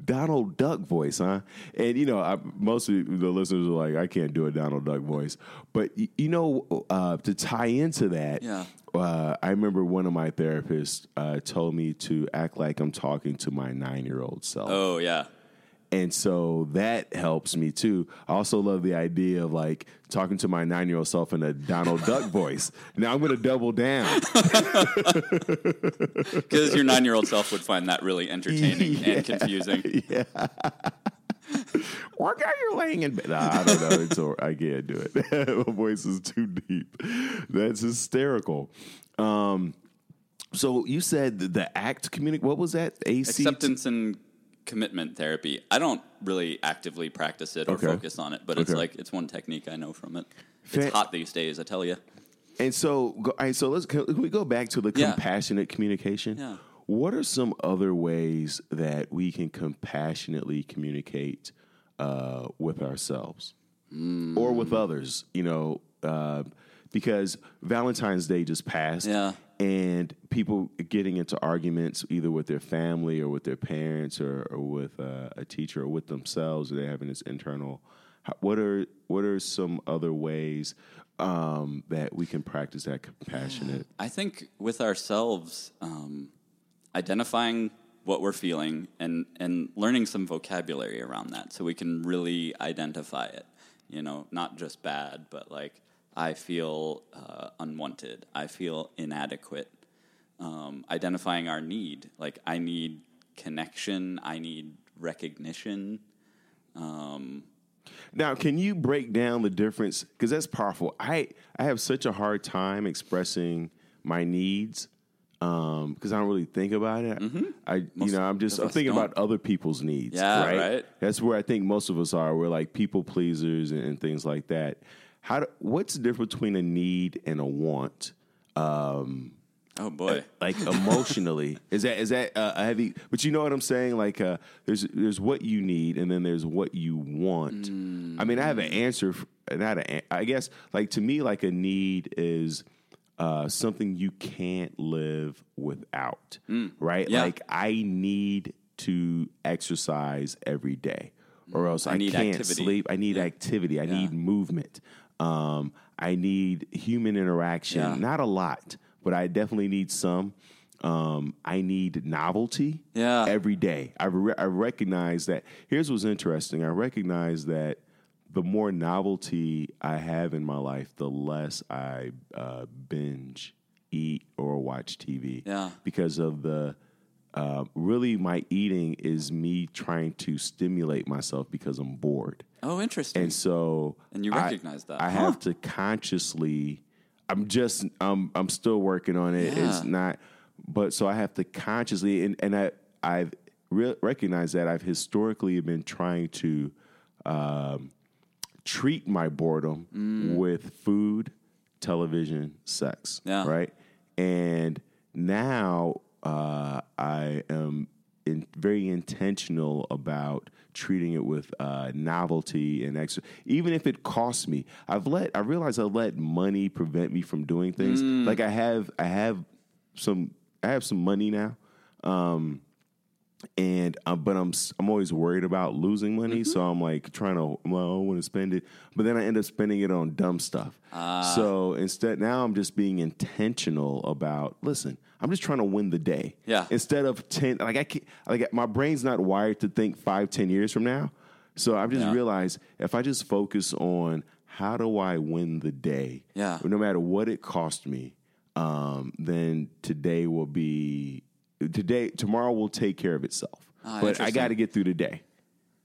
Donald Duck voice, huh? And, you know, I, most of the listeners are like, I can't do a Donald Duck voice. But, you know, uh, to tie into that, yeah. uh, I remember one of my therapists uh, told me to act like I'm talking to my nine-year-old self. Oh, yeah. And so that helps me, too. I also love the idea of, like, talking to my nine-year-old self in a Donald Duck voice. Now I'm going to double down. Because your nine-year-old self would find that really entertaining yeah, and confusing. Yeah. Why are you laying in bed? Nah, I don't know. It's all, I can't do it. My voice is too deep. That's hysterical. Um, so you said the, the ACT community. What was that? A C Acceptance and... Commitment therapy. I don't really actively practice it or okay. focus on it, but okay. it's like it's one technique I know from it. It's hot these days, I tell you. And so, all right, so let's can we go back to the yeah. compassionate communication. Yeah. What are some other ways that we can compassionately communicate uh, with ourselves mm. or with others? You know, uh, because Valentine's Day just passed. Yeah. And people getting into arguments either with their family or with their parents or, or with uh, a teacher or with themselves, or they're having this internal. What are what are some other ways um, that we can practice that compassionate? I think with ourselves, um, identifying what we're feeling and and learning some vocabulary around that, so we can really identify it. You know, not just bad, but like. I feel uh, unwanted. I feel inadequate. Um, identifying our need. Like, I need connection. I need recognition. Um, now, can you break down the difference? Because that's powerful. I, I have such a hard time expressing my needs because um, I don't really think about it. Mm-hmm. I, you most know, I'm just I'm thinking don't. about other people's needs. Yeah, right? right. That's where I think most of us are. We're like people pleasers and, and things like that. How do, what's the difference between a need and a want? Um, oh boy! Like emotionally, is that is that uh, a heavy? But you know what I'm saying? Like uh, there's there's what you need, and then there's what you want. Mm. I mean, I have an answer. For, not a, I guess like to me, like a need is uh, something you can't live without, mm. right? Yeah. Like I need to exercise every day, or else I, I can't activity. sleep. I need yeah. activity. I yeah. need movement. Um, I need human interaction. Yeah. Not a lot, but I definitely need some. Um, I need novelty yeah. every day. I, re- I recognize that. Here's what's interesting. I recognize that the more novelty I have in my life, the less I uh, binge, eat, or watch T V. Yeah. Because of the, uh, really my eating is me trying to stimulate myself because I'm bored. Oh, interesting. And so. And you recognize I, that. I huh. have to consciously, I'm just, I'm, I'm still working on it. Yeah. It's not. But so I have to consciously, and, and I, I've re- recognized that I've historically been trying to um, treat my boredom mm. with food, television, sex, yeah. right? And now uh, I am in, very intentional about treating it with uh, novelty and extra, even if it costs me. I've let I realize I let money prevent me from doing things. Mm. Like I have, I have some. I have some money now, um, and uh, but I'm I'm always worried about losing money, mm-hmm. so I'm like trying to well, I want to spend it, but then I end up spending it on dumb stuff. Uh. So instead, now I'm just being intentional about. Listen, I'm just trying to win the day. Yeah. Instead of ten, like I can't, like my brain's not wired to think five, ten years from now. So I've just yeah. realized if I just focus on how do I win the day, yeah, no matter what it cost me. Um, then today will be today. Tomorrow will take care of itself. Ah, but I got to get through the day.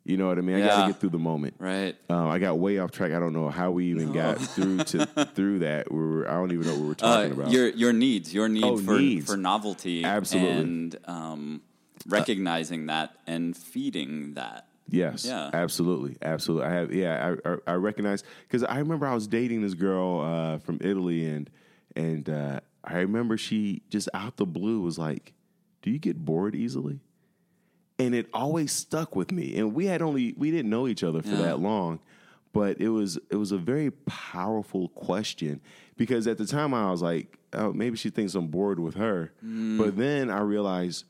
You know what I mean? I yeah. got to get through the moment. Right. Um, I got way off track. I don't know how we even no. got through to through that. We were, I don't even know what we were talking uh, about. Your your needs, your need oh, for needs. for novelty, absolutely, and um, recognizing uh, that and feeding that. Yes, yeah. absolutely, absolutely. I have, yeah. I I, I recognize because I remember I was dating this girl uh, from Italy and. And uh, I remember she just out the blue was like, do you get bored easily? And it always stuck with me. And we had only, we didn't know each other for yeah. that long. But it was it was a very powerful question. Because at the time I was like, oh, maybe she thinks I'm bored with her. Mm. But then I realized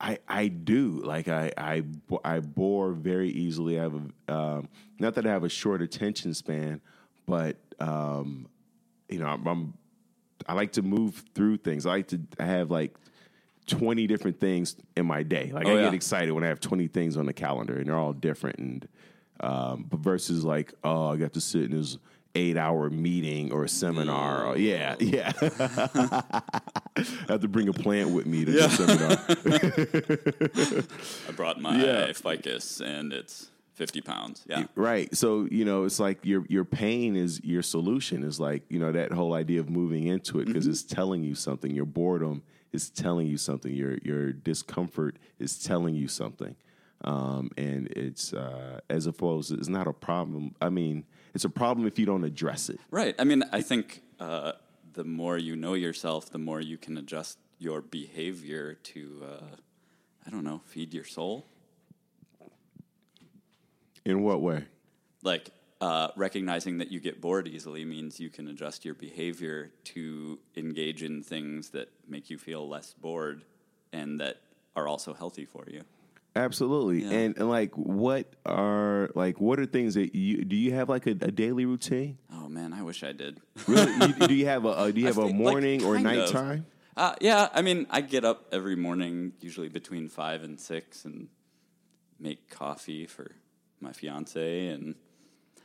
I I do. Like I I, I bore very easily. I have a, um, not that I have a short attention span, but, um, you know, I'm, I'm I like to move through things. I like to have like twenty different things in my day. Like oh, I yeah. get excited when I have twenty things on the calendar and they're all different. And um, but versus like, oh, I got to sit in this eight hour meeting or a seminar. Or, yeah. Yeah. I have to bring a plant with me to yeah. the seminar. I brought my yeah. ficus and it's fifty pounds. Yeah. Right. So, you know, it's like your your pain is your solution is like, you know, that whole idea of moving into it because mm-hmm. it's telling you something. Your boredom is telling you something. Your your discomfort is telling you something. Um, and it's uh, as opposed to it's not a problem. I mean, it's a problem if you don't address it. Right. I mean, I think uh, the more you know yourself, the more you can adjust your behavior to, uh, I don't know, feed your soul. In what way? Like uh, recognizing that you get bored easily means you can adjust your behavior to engage in things that make you feel less bored and that are also healthy for you. Absolutely. Yeah. And, and like, what are like what are things that you do? You have like a, a daily routine? Oh man, I wish I did. Really? you, do you have a uh, do you have I a think, morning like, or nighttime? Uh, yeah, I mean, I get up every morning, usually between five and six, and make coffee for. My fiance and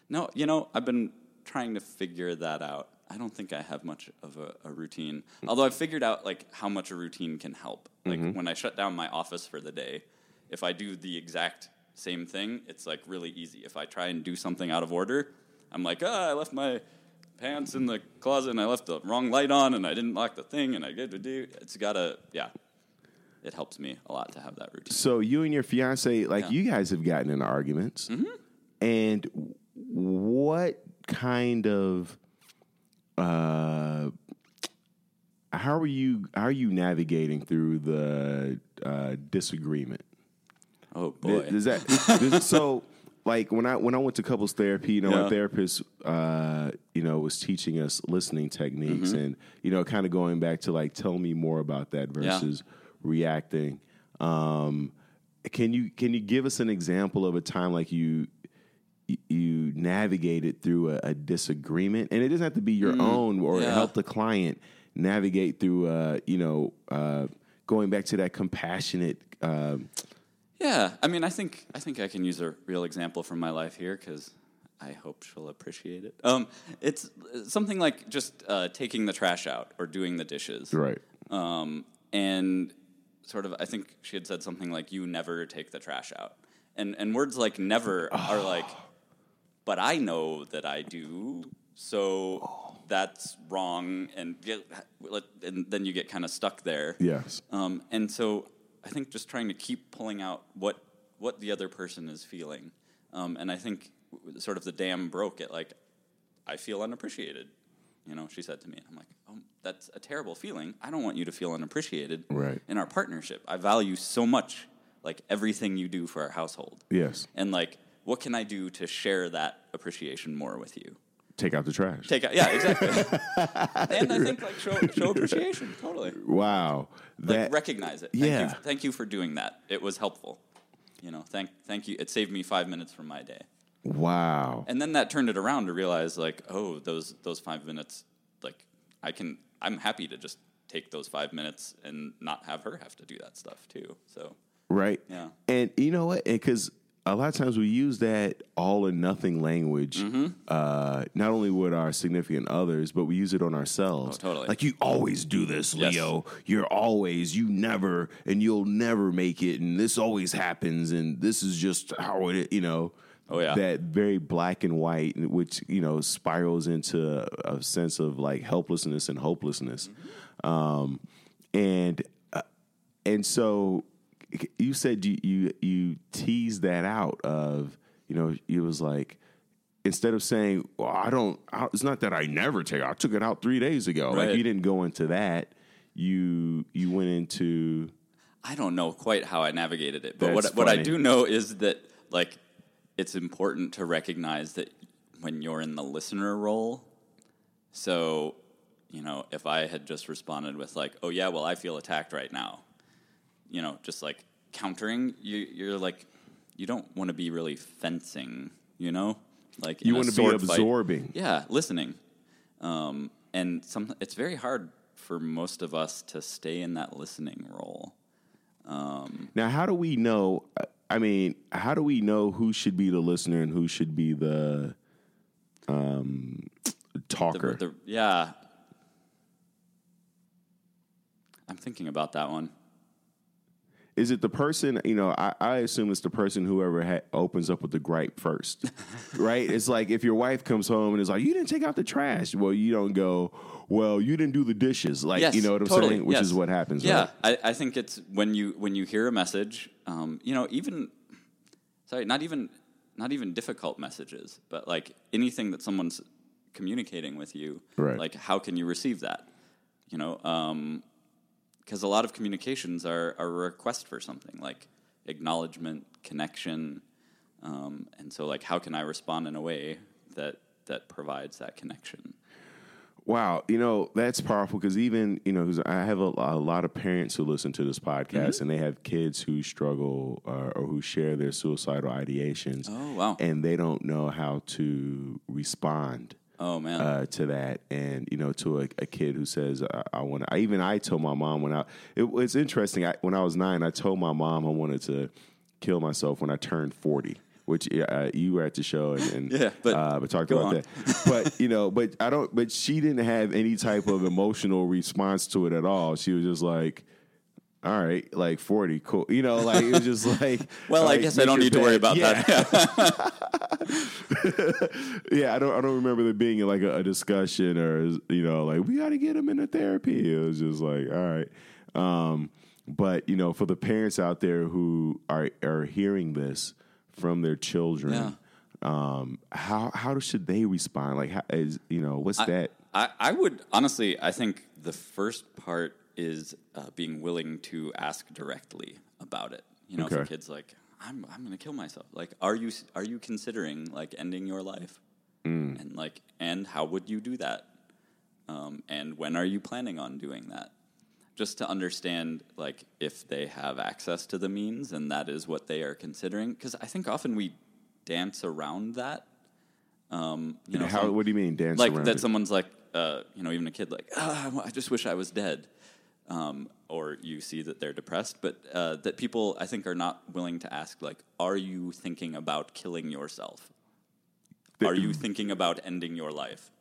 no, you know, I've been trying to figure that out. I don't think I have much of a, a routine, although I've figured out like how much a routine can help. Like mm-hmm. when I shut down my office for the day, if I do the exact same thing, it's like really easy. If I try and do something out of order, I'm like, ah, I left my pants in the closet and I left the wrong light on and I didn't lock the thing and I did to do. It's gotta, yeah. It helps me a lot to have that routine. So you and your fiance, like yeah. you guys have gotten into arguments. Mm-hmm. And what kind of, uh, how are you, how are you navigating through the uh, disagreement? Oh boy. Does that, does, so like when I, when I went to couples therapy, you know, yeah. my therapist, uh, you know, was teaching us listening techniques mm-hmm. and, you know, kind of going back to like, tell me more about that versus yeah. reacting. Um, can you can you give us an example of a time like you you navigated through a, a disagreement, and it doesn't have to be your mm, own or yeah. help the client. navigate through, uh, you know, uh, going back to that compassionate. Uh, yeah, I mean, I think I think I can use a real example from my life here because I hope she'll appreciate it. Um, it's something like just uh, taking the trash out or doing the dishes, right? Um, and sort of, I think she had said something like, "You never take the trash out," and and words like "never" are like, but I know that I do, so oh. that's wrong, and, and then you get kind of stuck there. Yes. Um, and so I think just trying to keep pulling out what what the other person is feeling, um, and I think sort of the dam broke it. Like, I feel unappreciated. You know, she said to me, and I'm like, oh, that's a terrible feeling. I don't want you to feel unappreciated. Right. In our partnership, I value so much, like, everything you do for our household. Yes. And, like, what can I do to share that appreciation more with you? Take out the trash. Take out, yeah, exactly. And I think, like, show, show appreciation, totally. Wow. Like, that, recognize it. Thank yeah. You, thank you for doing that. It was helpful. You know, thank, thank you. It saved me five minutes from my day. Wow. And then that turned it around to realize, like, oh, those those five minutes, like, I can, I'm happy to just take those five minutes and not have her have to do that stuff, too. So. Right. Yeah. And you know what? Because a lot of times we use that all or nothing language, mm-hmm. uh, not only with our significant others, but we use it on ourselves. Oh, totally. Like, you always do this, Leo. Yes. You're always, you never, and you'll never make it, and this always happens, and this is just how it, you know. Oh, yeah. That very black and white, which, you know, spirals into a sense of, like, helplessness and hopelessness. Mm-hmm. Um, and uh, and so you said you, you you teased that out of, you know, it was like, instead of saying, well, I don't, I, it's not that I never take it. I took it out three days ago. Right. Like, you didn't go into that. You you went into. I don't know quite how I navigated it. But what, what I do know is that, like, it's important to recognize that when you're in the listener role. So, you know, if I had just responded with, like, oh, yeah, well, I feel attacked right now, you know, just, like, countering, you, you're, like, you don't want to be really fencing, you know? Like, you want to be absorbing. Fight. Yeah, listening. Um, and some, it's very hard for most of us to stay in that listening role. Um, now, how do we know... Uh, I mean, how do we know who should be the listener and who should be the um, talker? The, the, yeah. I'm thinking about that one. Is it the person, you know, I, I assume it's the person whoever ha- opens up with the gripe first, right? It's like if your wife comes home and is like, you didn't take out the trash. Well, you don't go, well, you didn't do the dishes. Like, yes, you know what I'm totally, saying? Which yes. is what happens. Yeah, right? I, I think it's when you when you hear a message, um, you know, even, sorry, not even, not even difficult messages, but like anything that someone's communicating with you, right. Like how can you receive that? You know, um because a lot of communications are, are a request for something, like acknowledgement, connection. Um, and so, like, how can I respond in a way that that provides that connection? Wow. You know, that's powerful because even, you know, I have a, a lot of parents who listen to this podcast mm-hmm. and they have kids who struggle uh, or who share their suicidal ideations. Oh, wow. And they don't know how to respond. Oh man, uh, to that, and you know, to a, a kid who says, "I, I want to." Even I told my mom when I it, it's interesting. I, when I was nine, I told my mom I wanted to kill myself when I turned forty. Which uh, you were at the show and, and yeah, but, uh, but talked about on. that. But you know, but I don't. But she didn't have any type of emotional response to it at all. She was just like, all right, like forty, cool. You know, like it was just like. Well, like, I guess I don't need bed. to worry about yeah. that. Yeah. yeah, I don't. I don't remember there being like a, a discussion or you know, like we got to get him into therapy. It was just like, all right, um, but you know, for the parents out there who are are hearing this from their children, yeah. um, how how should they respond? Like, how, is you know, what's I, that? I, I would honestly, I think the first part. Is uh, being willing to ask directly about it. You know, okay. If a kid's like, "I'm I'm going to kill myself," like, are you are you considering like ending your life? Mm. And like, and how would you do that? Um, and when are you planning on doing that? Just to understand, like, if they have access to the means and that is what they are considering, because I think often we dance around that. Um, you know, how? Some, what do you mean dance? Like around that? It? Someone's like, uh, you know, even a kid like, oh, I just wish I was dead. Um, or you see that they're depressed, but uh, that people, I think, are not willing to ask, like, are you thinking about killing yourself? Are you thinking about ending your life?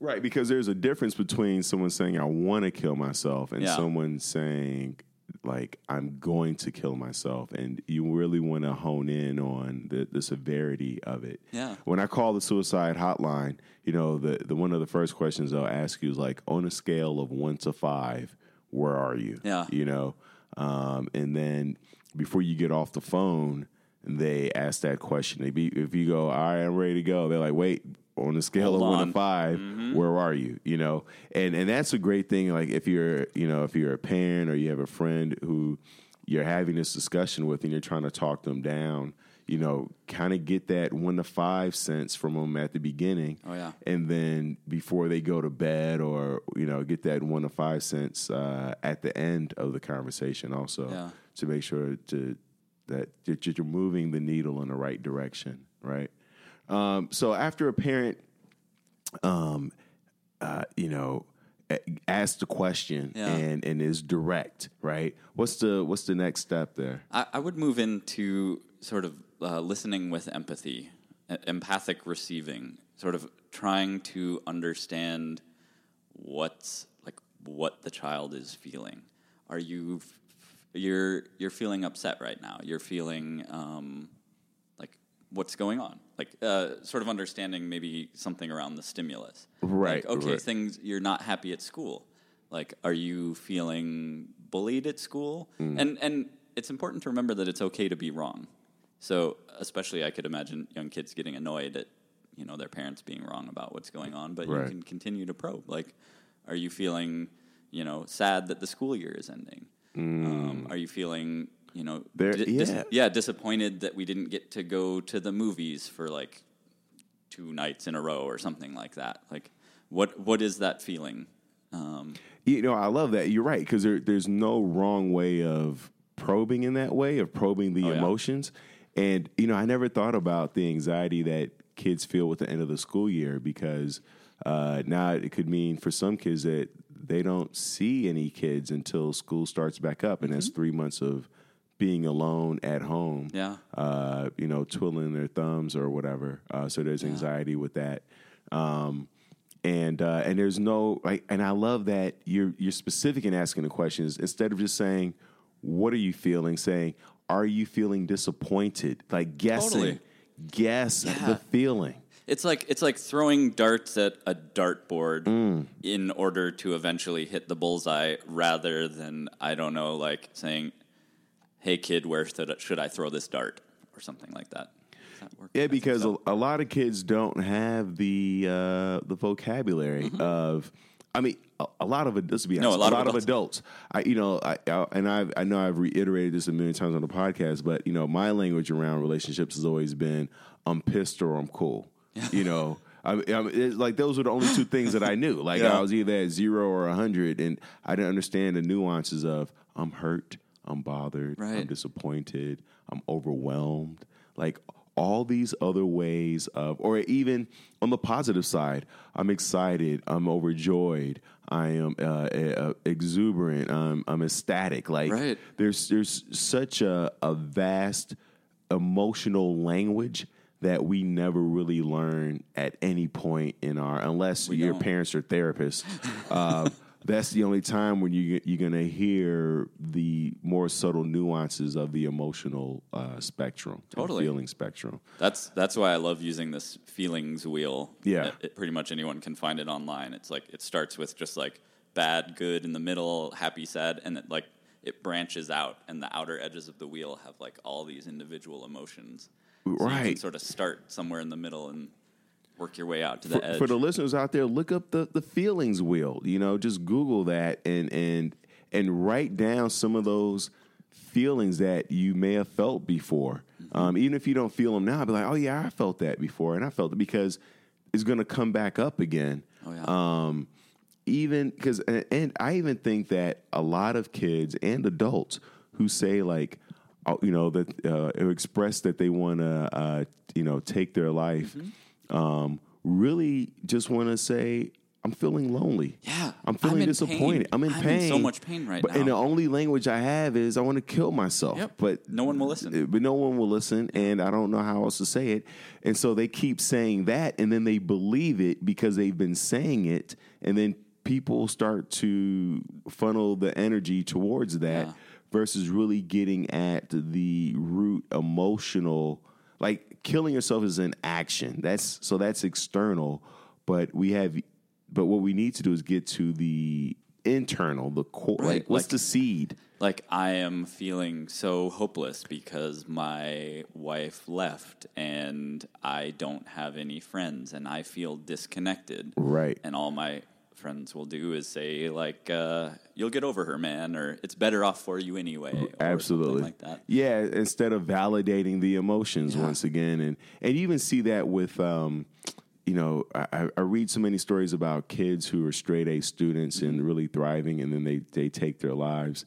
Right, because there's a difference between someone saying, I want to kill myself, and yeah. someone saying, like, I'm going to kill myself. And you really want to hone in on the, the severity of it. Yeah. When I call the suicide hotline, you know, the, the one of the first questions they'll ask you is, like, on a scale of one to five, where are you? Yeah. You know, um, and then before you get off the phone, they ask that question. If you, if you go, all right, I'm ready to go, they're like, wait, on a scale Hold of on. one to five, mm-hmm. where are you? You know, and, and that's a great thing. Like if you're, you know, if you're a parent or you have a friend who you're having this discussion with and you're trying to talk them down, you know, kind of get that one to five sense from them at the beginning. Oh, yeah. And then before they go to bed or, you know, get that one to five sense uh, at the end of the conversation also yeah. to make sure to that you're moving the needle in the right direction, right? Um, so after a parent, um, uh, you know, asks the question yeah. and, and is direct, right? What's the what's the next step there? I, I would move into sort of uh, listening with empathy, empathic receiving, sort of trying to understand what's like what the child is feeling. Are you f- you're you're feeling upset right now? You're feeling um, like what's going on? Like uh, sort of understanding maybe something around the stimulus. Right. Like, okay, right. things you're not happy at school. Like, are you feeling bullied at school? Mm. And and it's important to remember that it's okay to be wrong. So especially I could imagine young kids getting annoyed at, you know, their parents being wrong about what's going on, but right. you can continue to probe. Like, are you feeling, you know, sad that the school year is ending? Mm. Um, are you feeling, you know, there, di- yeah. Dis- yeah, disappointed that we didn't get to go to the movies for like two nights in a row or something like that? Like, what what is that feeling? Um, you know, I love that. You're right, because there, there's no wrong way of probing in that way, of probing the oh, emotions. Yeah. And, you know, I never thought about the anxiety that kids feel at the end of the school year, because uh, now it could mean for some kids that they don't see any kids until school starts back up. And mm-hmm. that's three months of being alone at home, yeah. uh, you know, twiddling their thumbs or whatever. Uh, so there's yeah. anxiety with that. Um, and uh, and there's no, like, and I love that you're, you're specific in asking the questions. Instead of just saying, what are you feeling? Saying, are you feeling disappointed? Like guessing, totally. guess yeah. the feeling. It's like it's like throwing darts at a dartboard mm. in order to eventually hit the bullseye, rather than, I don't know, like saying, hey, kid, where should I throw this dart or something like that. Does that work? Yeah, because so? a, a lot of kids don't have the uh, the vocabulary mm-hmm. of, I mean, a, a lot of, this be honest, no, a lot, a lot of, of adults. I, you know, I, I, and I've, I know I've reiterated this a million times on the podcast, but, you know, my language around relationships has always been, I'm pissed or I'm cool. You know, I, I mean, like those were the only two things that I knew. Like yeah. I was either at zero or a hundred, and I didn't understand the nuances of I'm hurt, I'm bothered, right. I'm disappointed, I'm overwhelmed. Like all these other ways of, or even on the positive side, I'm excited, I'm overjoyed, I am uh, uh, exuberant, I'm, I'm ecstatic. Like right. there's there's such a, a vast emotional language that we never really learn at any point in our, unless we your don't. parents are therapists. Uh, that's the only time when you, you're going to hear the more subtle nuances of the emotional uh, spectrum, totally. feeling spectrum. That's that's why I love using this feelings wheel. Yeah, it, it, pretty much anyone can find it online. It's like it starts with just like bad, good in the middle, happy, sad, and it, like it branches out, and the outer edges of the wheel have like all these individual emotions. So right. you can sort of start somewhere in the middle and work your way out to the for, edge. For the listeners out there, look up the, the feelings wheel. You know, just Google that and and and write down some of those feelings that you may have felt before. Mm-hmm. Um, even if you don't feel them now, I'll be like, oh, yeah, I felt that before. And I felt it, because it's going to come back up again. Oh, yeah. Um, even because, and, and I even think that a lot of kids and adults who say, like, you know, that uh, express that they want to, uh, you know, take their life, mm-hmm. um, really just want to say, I'm feeling lonely. Yeah. I'm feeling I'm disappointed. Pain. I'm in I'm pain. I'm in so much pain right but, now. And the only language I have is I want to kill myself. Yep. But no one will listen. But no one will listen, and I don't know how else to say it. And so they keep saying that, and then they believe it because they've been saying it, and then people start to funnel the energy towards that yeah. versus really getting at the root emotional. Like, killing yourself is an action. That's so that's external, but we have... But what we need to do is get to the internal, the core. Right. Like, what's like, the seed? Like, I am feeling so hopeless because my wife left and I don't have any friends and I feel disconnected. Right. And all my friends will do is say, like, uh, you'll get over her, man, or it's better off for you anyway. Absolutely. Or something like that. Yeah, instead of validating the emotions yeah. once again. And, and you even see that with... Um, You know, I, I read so many stories about kids who are straight A students and really thriving, and then they, they take their lives.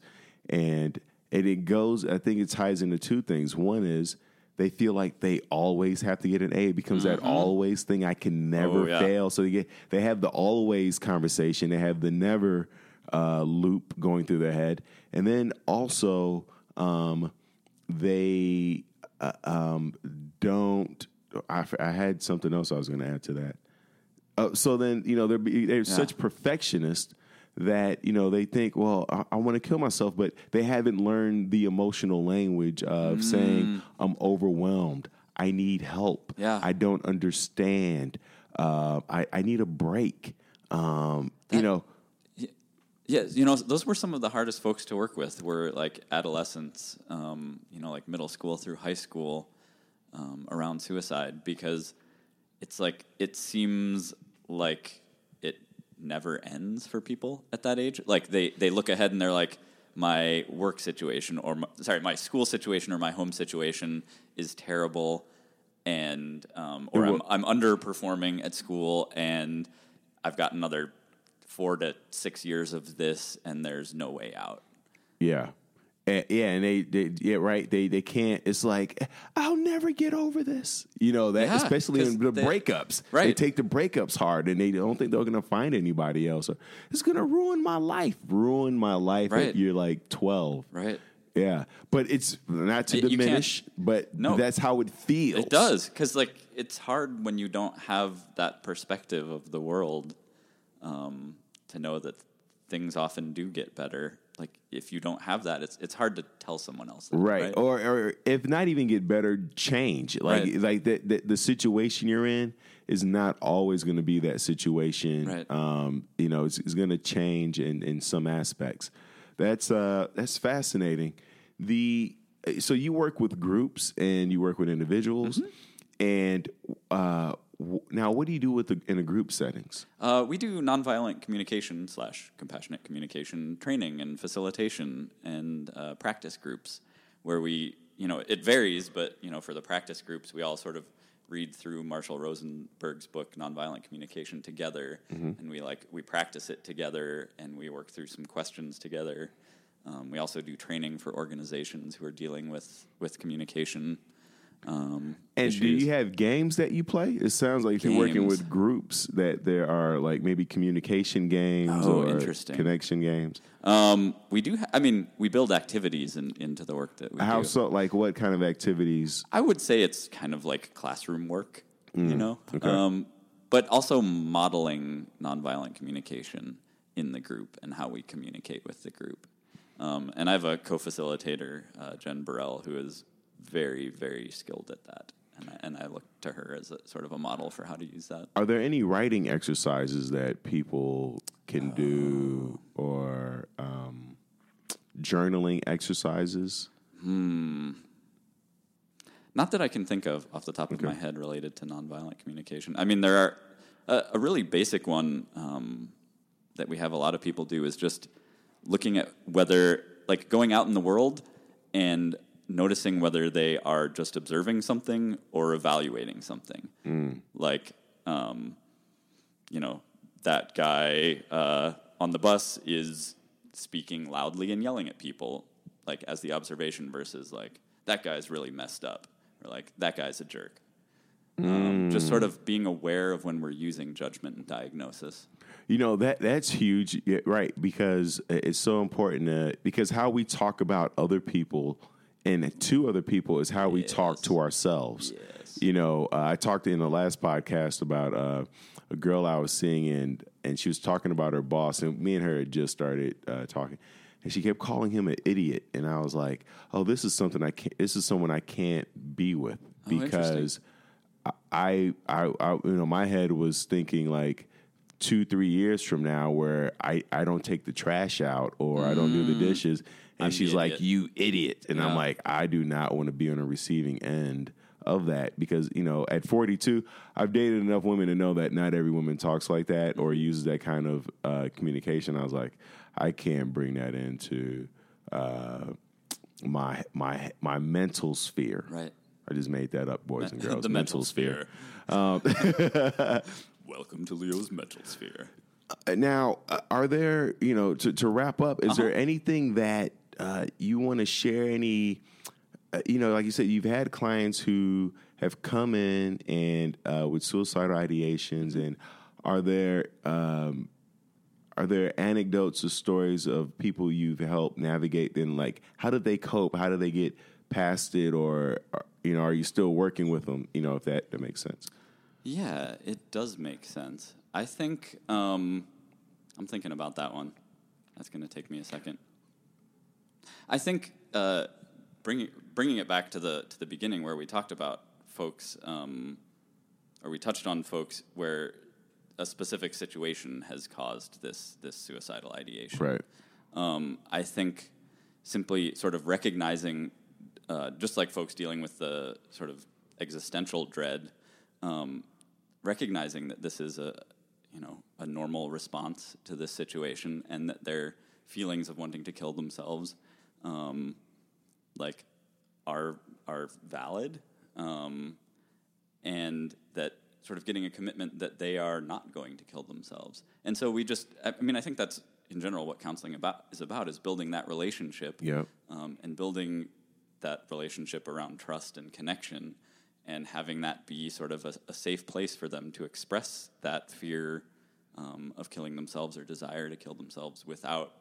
And and it goes, I think it ties into two things. One is they feel like they always have to get an A. It becomes mm-hmm. that always thing. I can never oh, yeah. fail. So they, get, they have the always conversation. They have the never uh, loop going through their head. And then also um, they uh, um, don't. I, I had something else I was going to add to that. Uh, so then, you know, they're, they're yeah. such perfectionists that, you know, they think, well, I, I want to kill myself, but they haven't learned the emotional language of mm. saying, I'm overwhelmed. I need help. Yeah. I don't understand. Uh, I, I need a break. Um, that, you know. Yeah, you know, those were some of the hardest folks to work with were like adolescents, um, you know, like middle school through high school. Um, around suicide, because it's like it seems like it never ends for people at that age. Like they, they look ahead and they're like, my work situation or my, sorry, my school situation or my home situation is terrible, and um, or I'm, I'm underperforming at school, and I've got another four to six years of this, and there's no way out. Yeah. Yeah, and they, they, yeah, right. They, they can't. It's like I'll never get over this. You know that, yeah, especially in the they, breakups. Right, they take the breakups hard, and they don't think they're gonna find anybody else. Or, it's gonna ruin my life. Ruin my life. Right. If you're like twelve. Right. Yeah, but it's not to it, diminish. But no, that's how it feels. It does, because like it's hard when you don't have that perspective of the world um, to know that things often do get better. Like, if you don't have that, it's it's hard to tell someone else that, right. right? Or or if not even get better, change. Like right. like the, the the situation you're in is not always going to be that situation. Right. Um, you know, it's, it's going to change in, in some aspects. That's uh that's fascinating. The so you work with groups and you work with individuals, mm-hmm. and uh, w- now what do you do with the, in a group settings? Uh, we do nonviolent communication slash compassionate communication training and facilitation and uh, practice groups where we, you know, it varies, but, you know, for the practice groups, we all sort of read through Marshall Rosenberg's book, Nonviolent Communication, together. Mm-hmm. And we like, we practice it together and we work through some questions together. Um, we also do training for organizations who are dealing with, with communication. Um, and issues. Do you have games that you play? It sounds like games. You're working with groups that there are like maybe communication games oh, or connection games. Um, we do. Ha- I mean, we build activities in, into the work that we How do. How so? Like what kind of activities? I would say it's kind of like classroom work, mm, you know, okay. um, but also modeling nonviolent communication in the group and how we communicate with the group. Um, and I have a co-facilitator, uh, Jen Burrell, who is very, very skilled at that. And I, and I look to her as a sort of a model for how to use that. Are there any writing exercises that people can uh, do or um, journaling exercises? Hmm. Not that I can think of off the top okay. of my head related to nonviolent communication. I mean, there are a, a really basic one um, that we have a lot of people do is just looking at whether, like going out in the world and noticing whether they are just observing something or evaluating something. Mm. Like, um, you know, that guy uh, on the bus is speaking loudly and yelling at people, like as the observation versus like, that guy's really messed up, or like, that guy's a jerk. Mm. Um, just sort of being aware of when we're using judgment and diagnosis. You know, that that's huge, right? Because it's so important to, because how we talk about other people and to other people is how we yes. talk to ourselves. Yes. You know, uh, I talked in the last podcast about uh, a girl I was seeing, and, and she was talking about her boss, and me and her had just started uh, talking, and she kept calling him an idiot, and I was like, oh, this is something I can't, this is someone I can't be with, because oh, I, I, I, you know, my head was thinking like, two, three years from now where I, I don't take the trash out or mm. I don't do the dishes. And I'm she's like, you idiot. And yeah. I'm like, I do not want to be on a receiving end of that, because, you know, at forty-two, I've dated enough women to know that not every woman talks like that or uses that kind of uh, communication. I was like, I can't bring that into uh, my my my mental sphere. Right. I just made that up, boys and girls. The mental, mental sphere. sphere. Um, Welcome to Leo's mental sphere. Uh, now, uh, are there, you know, to, to wrap up, is uh-huh. there anything that uh, you want to share? Any, uh, you know, like you said, you've had clients who have come in and uh, with suicidal ideations, and are there um, are there anecdotes or stories of people you've helped navigate? Then, like, how did they cope? How did they get past it? Or, you know, are you still working with them? You know, if that, that makes sense. Yeah, it does make sense. I think, um, I'm thinking about that one. That's going to take me a second. I think uh, bringing bringing it back to the to the beginning where we talked about folks, um, or we touched on folks where a specific situation has caused this this suicidal ideation. Right. Um, I think simply sort of recognizing, uh, just like folks dealing with the sort of existential dread, Um, recognizing that this is a, you know, a normal response to this situation, and that their feelings of wanting to kill themselves, um, like, are are valid, um, and that sort of getting a commitment that they are not going to kill themselves. And so we just, I mean, I think that's in general what counseling about is about is building that relationship, yep. um, and building that relationship around trust and connection, and having that be sort of a, a safe place for them to express that fear um, of killing themselves or desire to kill themselves without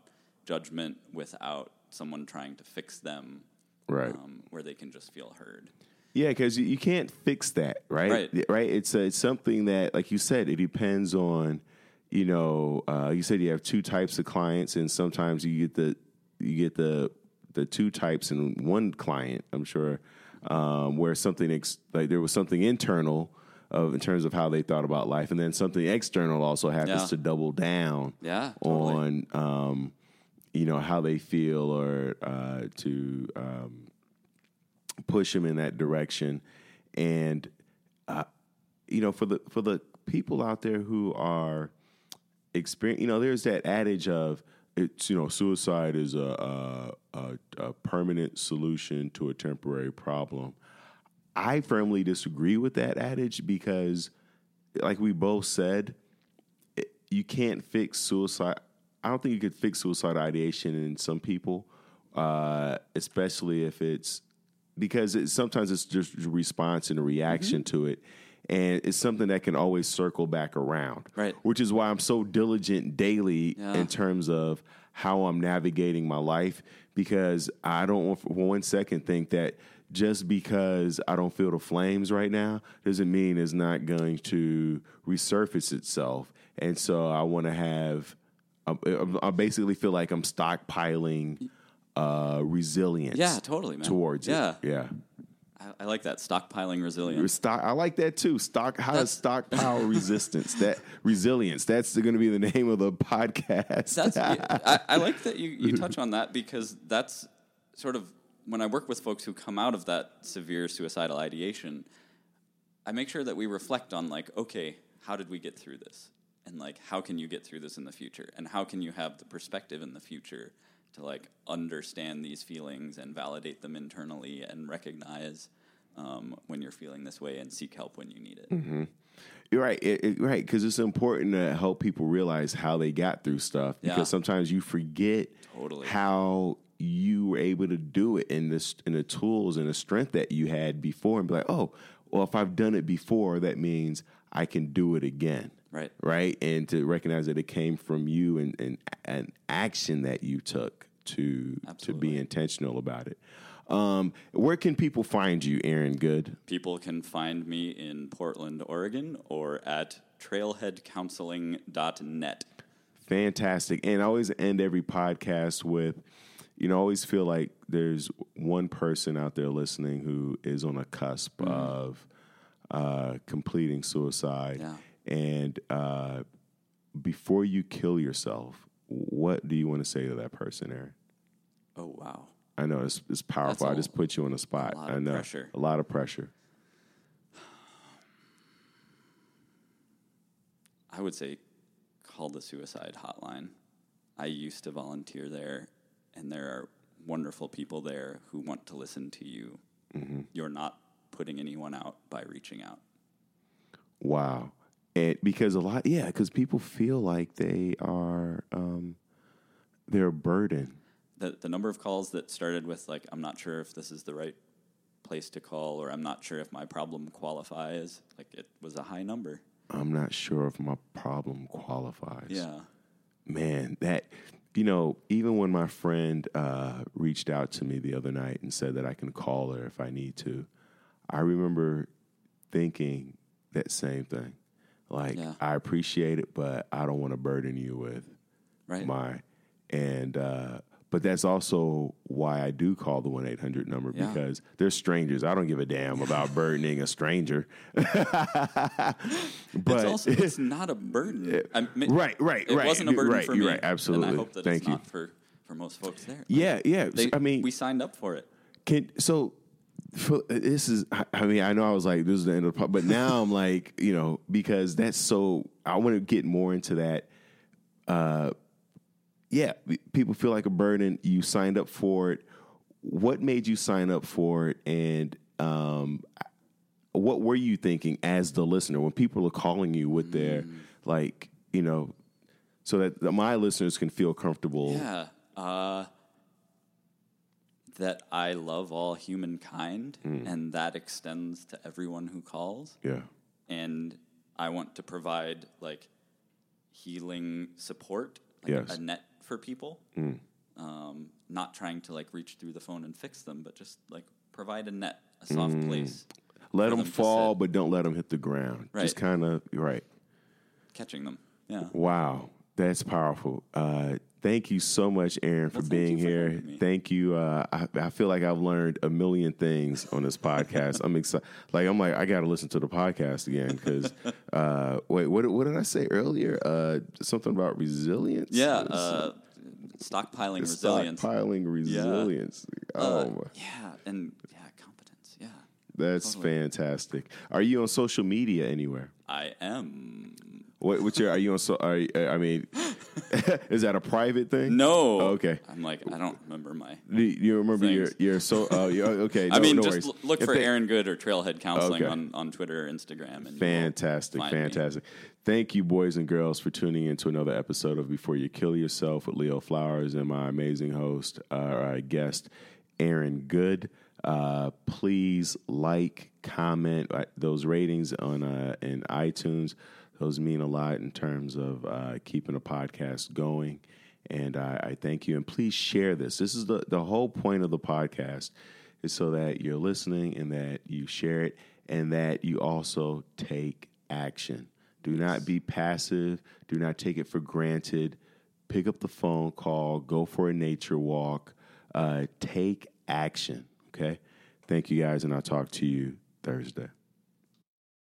judgment, without someone trying to fix them, right? Um, where they can just feel heard. Yeah, because you can't fix that, right? Right. Right? It's, a, it's something that, like you said, it depends on, you know, uh, you said you have two types of clients, and sometimes you get the you get the the two types in one client, I'm sure. Um, where something ex- like there was something internal of in terms of how they thought about life, and then something external also happens yeah. to double down yeah, totally. on um, you know, how they feel, or uh, to um, push them in that direction. And uh, you know, for the for the people out there who are experiencing, you know, there's that adage of, it's, you know, suicide is a, a, a, a permanent solution to a temporary problem. I firmly disagree with that adage, because, like we both said, it, you can't fix suicide. I don't think you could fix suicide ideation in some people, uh, especially if it's, because it, sometimes it's just a response and a reaction mm-hmm. to it. And it's something that can always circle back around, right? Which is why I'm so diligent daily yeah. in terms of how I'm navigating my life, because I don't want for one second think that just because I don't feel the flames right now doesn't mean it's not going to resurface itself. And so I want to have, I basically feel like I'm stockpiling uh, resilience yeah, totally, man. towards yeah. it. Yeah. I like that, stockpiling resilience. Stock, I like that too. Stock, how that's, to stockpile resistance, that resilience. That's going to be the name of the podcast. That's, I, I like that you, you touch on that, because that's sort of when I work with folks who come out of that severe suicidal ideation, I make sure that we reflect on, like, okay, how did we get through this? And, like, how can you get through this in the future? And how can you have the perspective in the future to, like, understand these feelings and validate them internally, and recognize um, when you're feeling this way, and seek help when you need it. Mm-hmm. You're right, it, it, right? Because it's important to help people realize how they got through stuff, because yeah. sometimes you forget totally. how you were able to do it, in this, in the tools and the strength that you had before, and be like, oh, well, if I've done it before, that means I can do it again. Right. Right. And to recognize that it came from you and, and an action that you took to Absolutely. to be intentional about it. Um, where can people find you, Aaron Good? People can find me in Portland, Oregon, or at trailhead counseling dot net. Fantastic. And I always end every podcast with, you know, I always feel like there's one person out there listening who is on a cusp mm-hmm. of uh, completing suicide. Yeah. And uh, before you kill yourself, what do you want to say to that person, Aaron? Oh, wow. I know, it's, it's powerful. A, I just put you on the spot. A lot I know, of pressure. A lot of pressure. I would say call the suicide hotline. I used to volunteer there, and there are wonderful people there who want to listen to you. Mm-hmm. You're not putting anyone out by reaching out. Wow. And because a lot, yeah, because people feel like they are, um, they're a burden. The, the number of calls that started with, like, I'm not sure if this is the right place to call, or I'm not sure if my problem qualifies, like, it was a high number. I'm not sure if my problem qualifies. Yeah. Man, that, you know, even when my friend uh, reached out to me the other night and said that I can call her if I need to, I remember thinking that same thing. Like, yeah. I appreciate it, but I don't want to burden you with right. my, and, uh, but that's also why I do call the one eight hundred number, yeah. because they're strangers. I don't give a damn about burdening a stranger. But it's also, it's not a burden. I mean, right, right, it right. It wasn't a burden right, for me. Right, absolutely. And I hope that Thank it's you. Not for, for most folks there. Yeah, like, yeah. They, I mean, we signed up for it. Can, so for, this is, I mean, I know I was like, this is the end of the podcast, but now I'm like, you know, because that's so, I want to get more into that, uh, yeah, people feel like a burden. You signed up for it. What made you sign up for it? And um, what were you thinking as the listener when people are calling you with their, mm. like, you know, so that my listeners can feel comfortable? Yeah. Uh, that I love all humankind, mm. and that extends to everyone who calls. Yeah. And I want to provide, like, healing support, like yes. a, a net for people, mm. um, not trying to, like, reach through the phone and fix them, but just, like, provide a net, a soft mm. place. Let them, them fall, but don't let them hit the ground. Right. Just kind of, right. catching them, yeah. Wow, that's powerful. Uh, thank you so much, Aaron, well, for being here. For thank you. Uh, I, I feel like I've learned a million things on this podcast. I'm excited. Like, I'm like, I got to listen to the podcast again, because, uh, wait, what, what did I say earlier? Uh, something about resilience? Yeah, uh, stockpiling resilience. Stockpiling resilience. Yeah. Oh, uh, yeah, and yeah, competence, yeah. That's totally. Fantastic. Are you on social media anywhere? I am. What? What's your? Are you on? So, are you, I mean, is that a private thing? No. Oh, okay. I'm like, I don't remember my. Do you remember things. your your so? Uh, your, okay. No, I mean, no just worries. Look if for they, Aaron Good or Trailhead Counseling okay. on, on Twitter, Instagram, and fantastic, fantastic. Me. Thank you, boys and girls, for tuning in to another episode of Before You Kill Yourself with Leo Flowers and my amazing host, uh, our guest, Aaron Good. Uh, please like, comment, uh, those ratings on uh, in iTunes. Those mean a lot in terms of uh, keeping a podcast going, and I, I thank you. And please share this. This is the, the whole point of the podcast, is so that you're listening and that you share it and that you also take action. Do not be passive. Do not take it for granted. Pick up the phone, call, go for a nature walk. Uh, take action, okay? Thank you, guys, and I'll talk to you Thursday.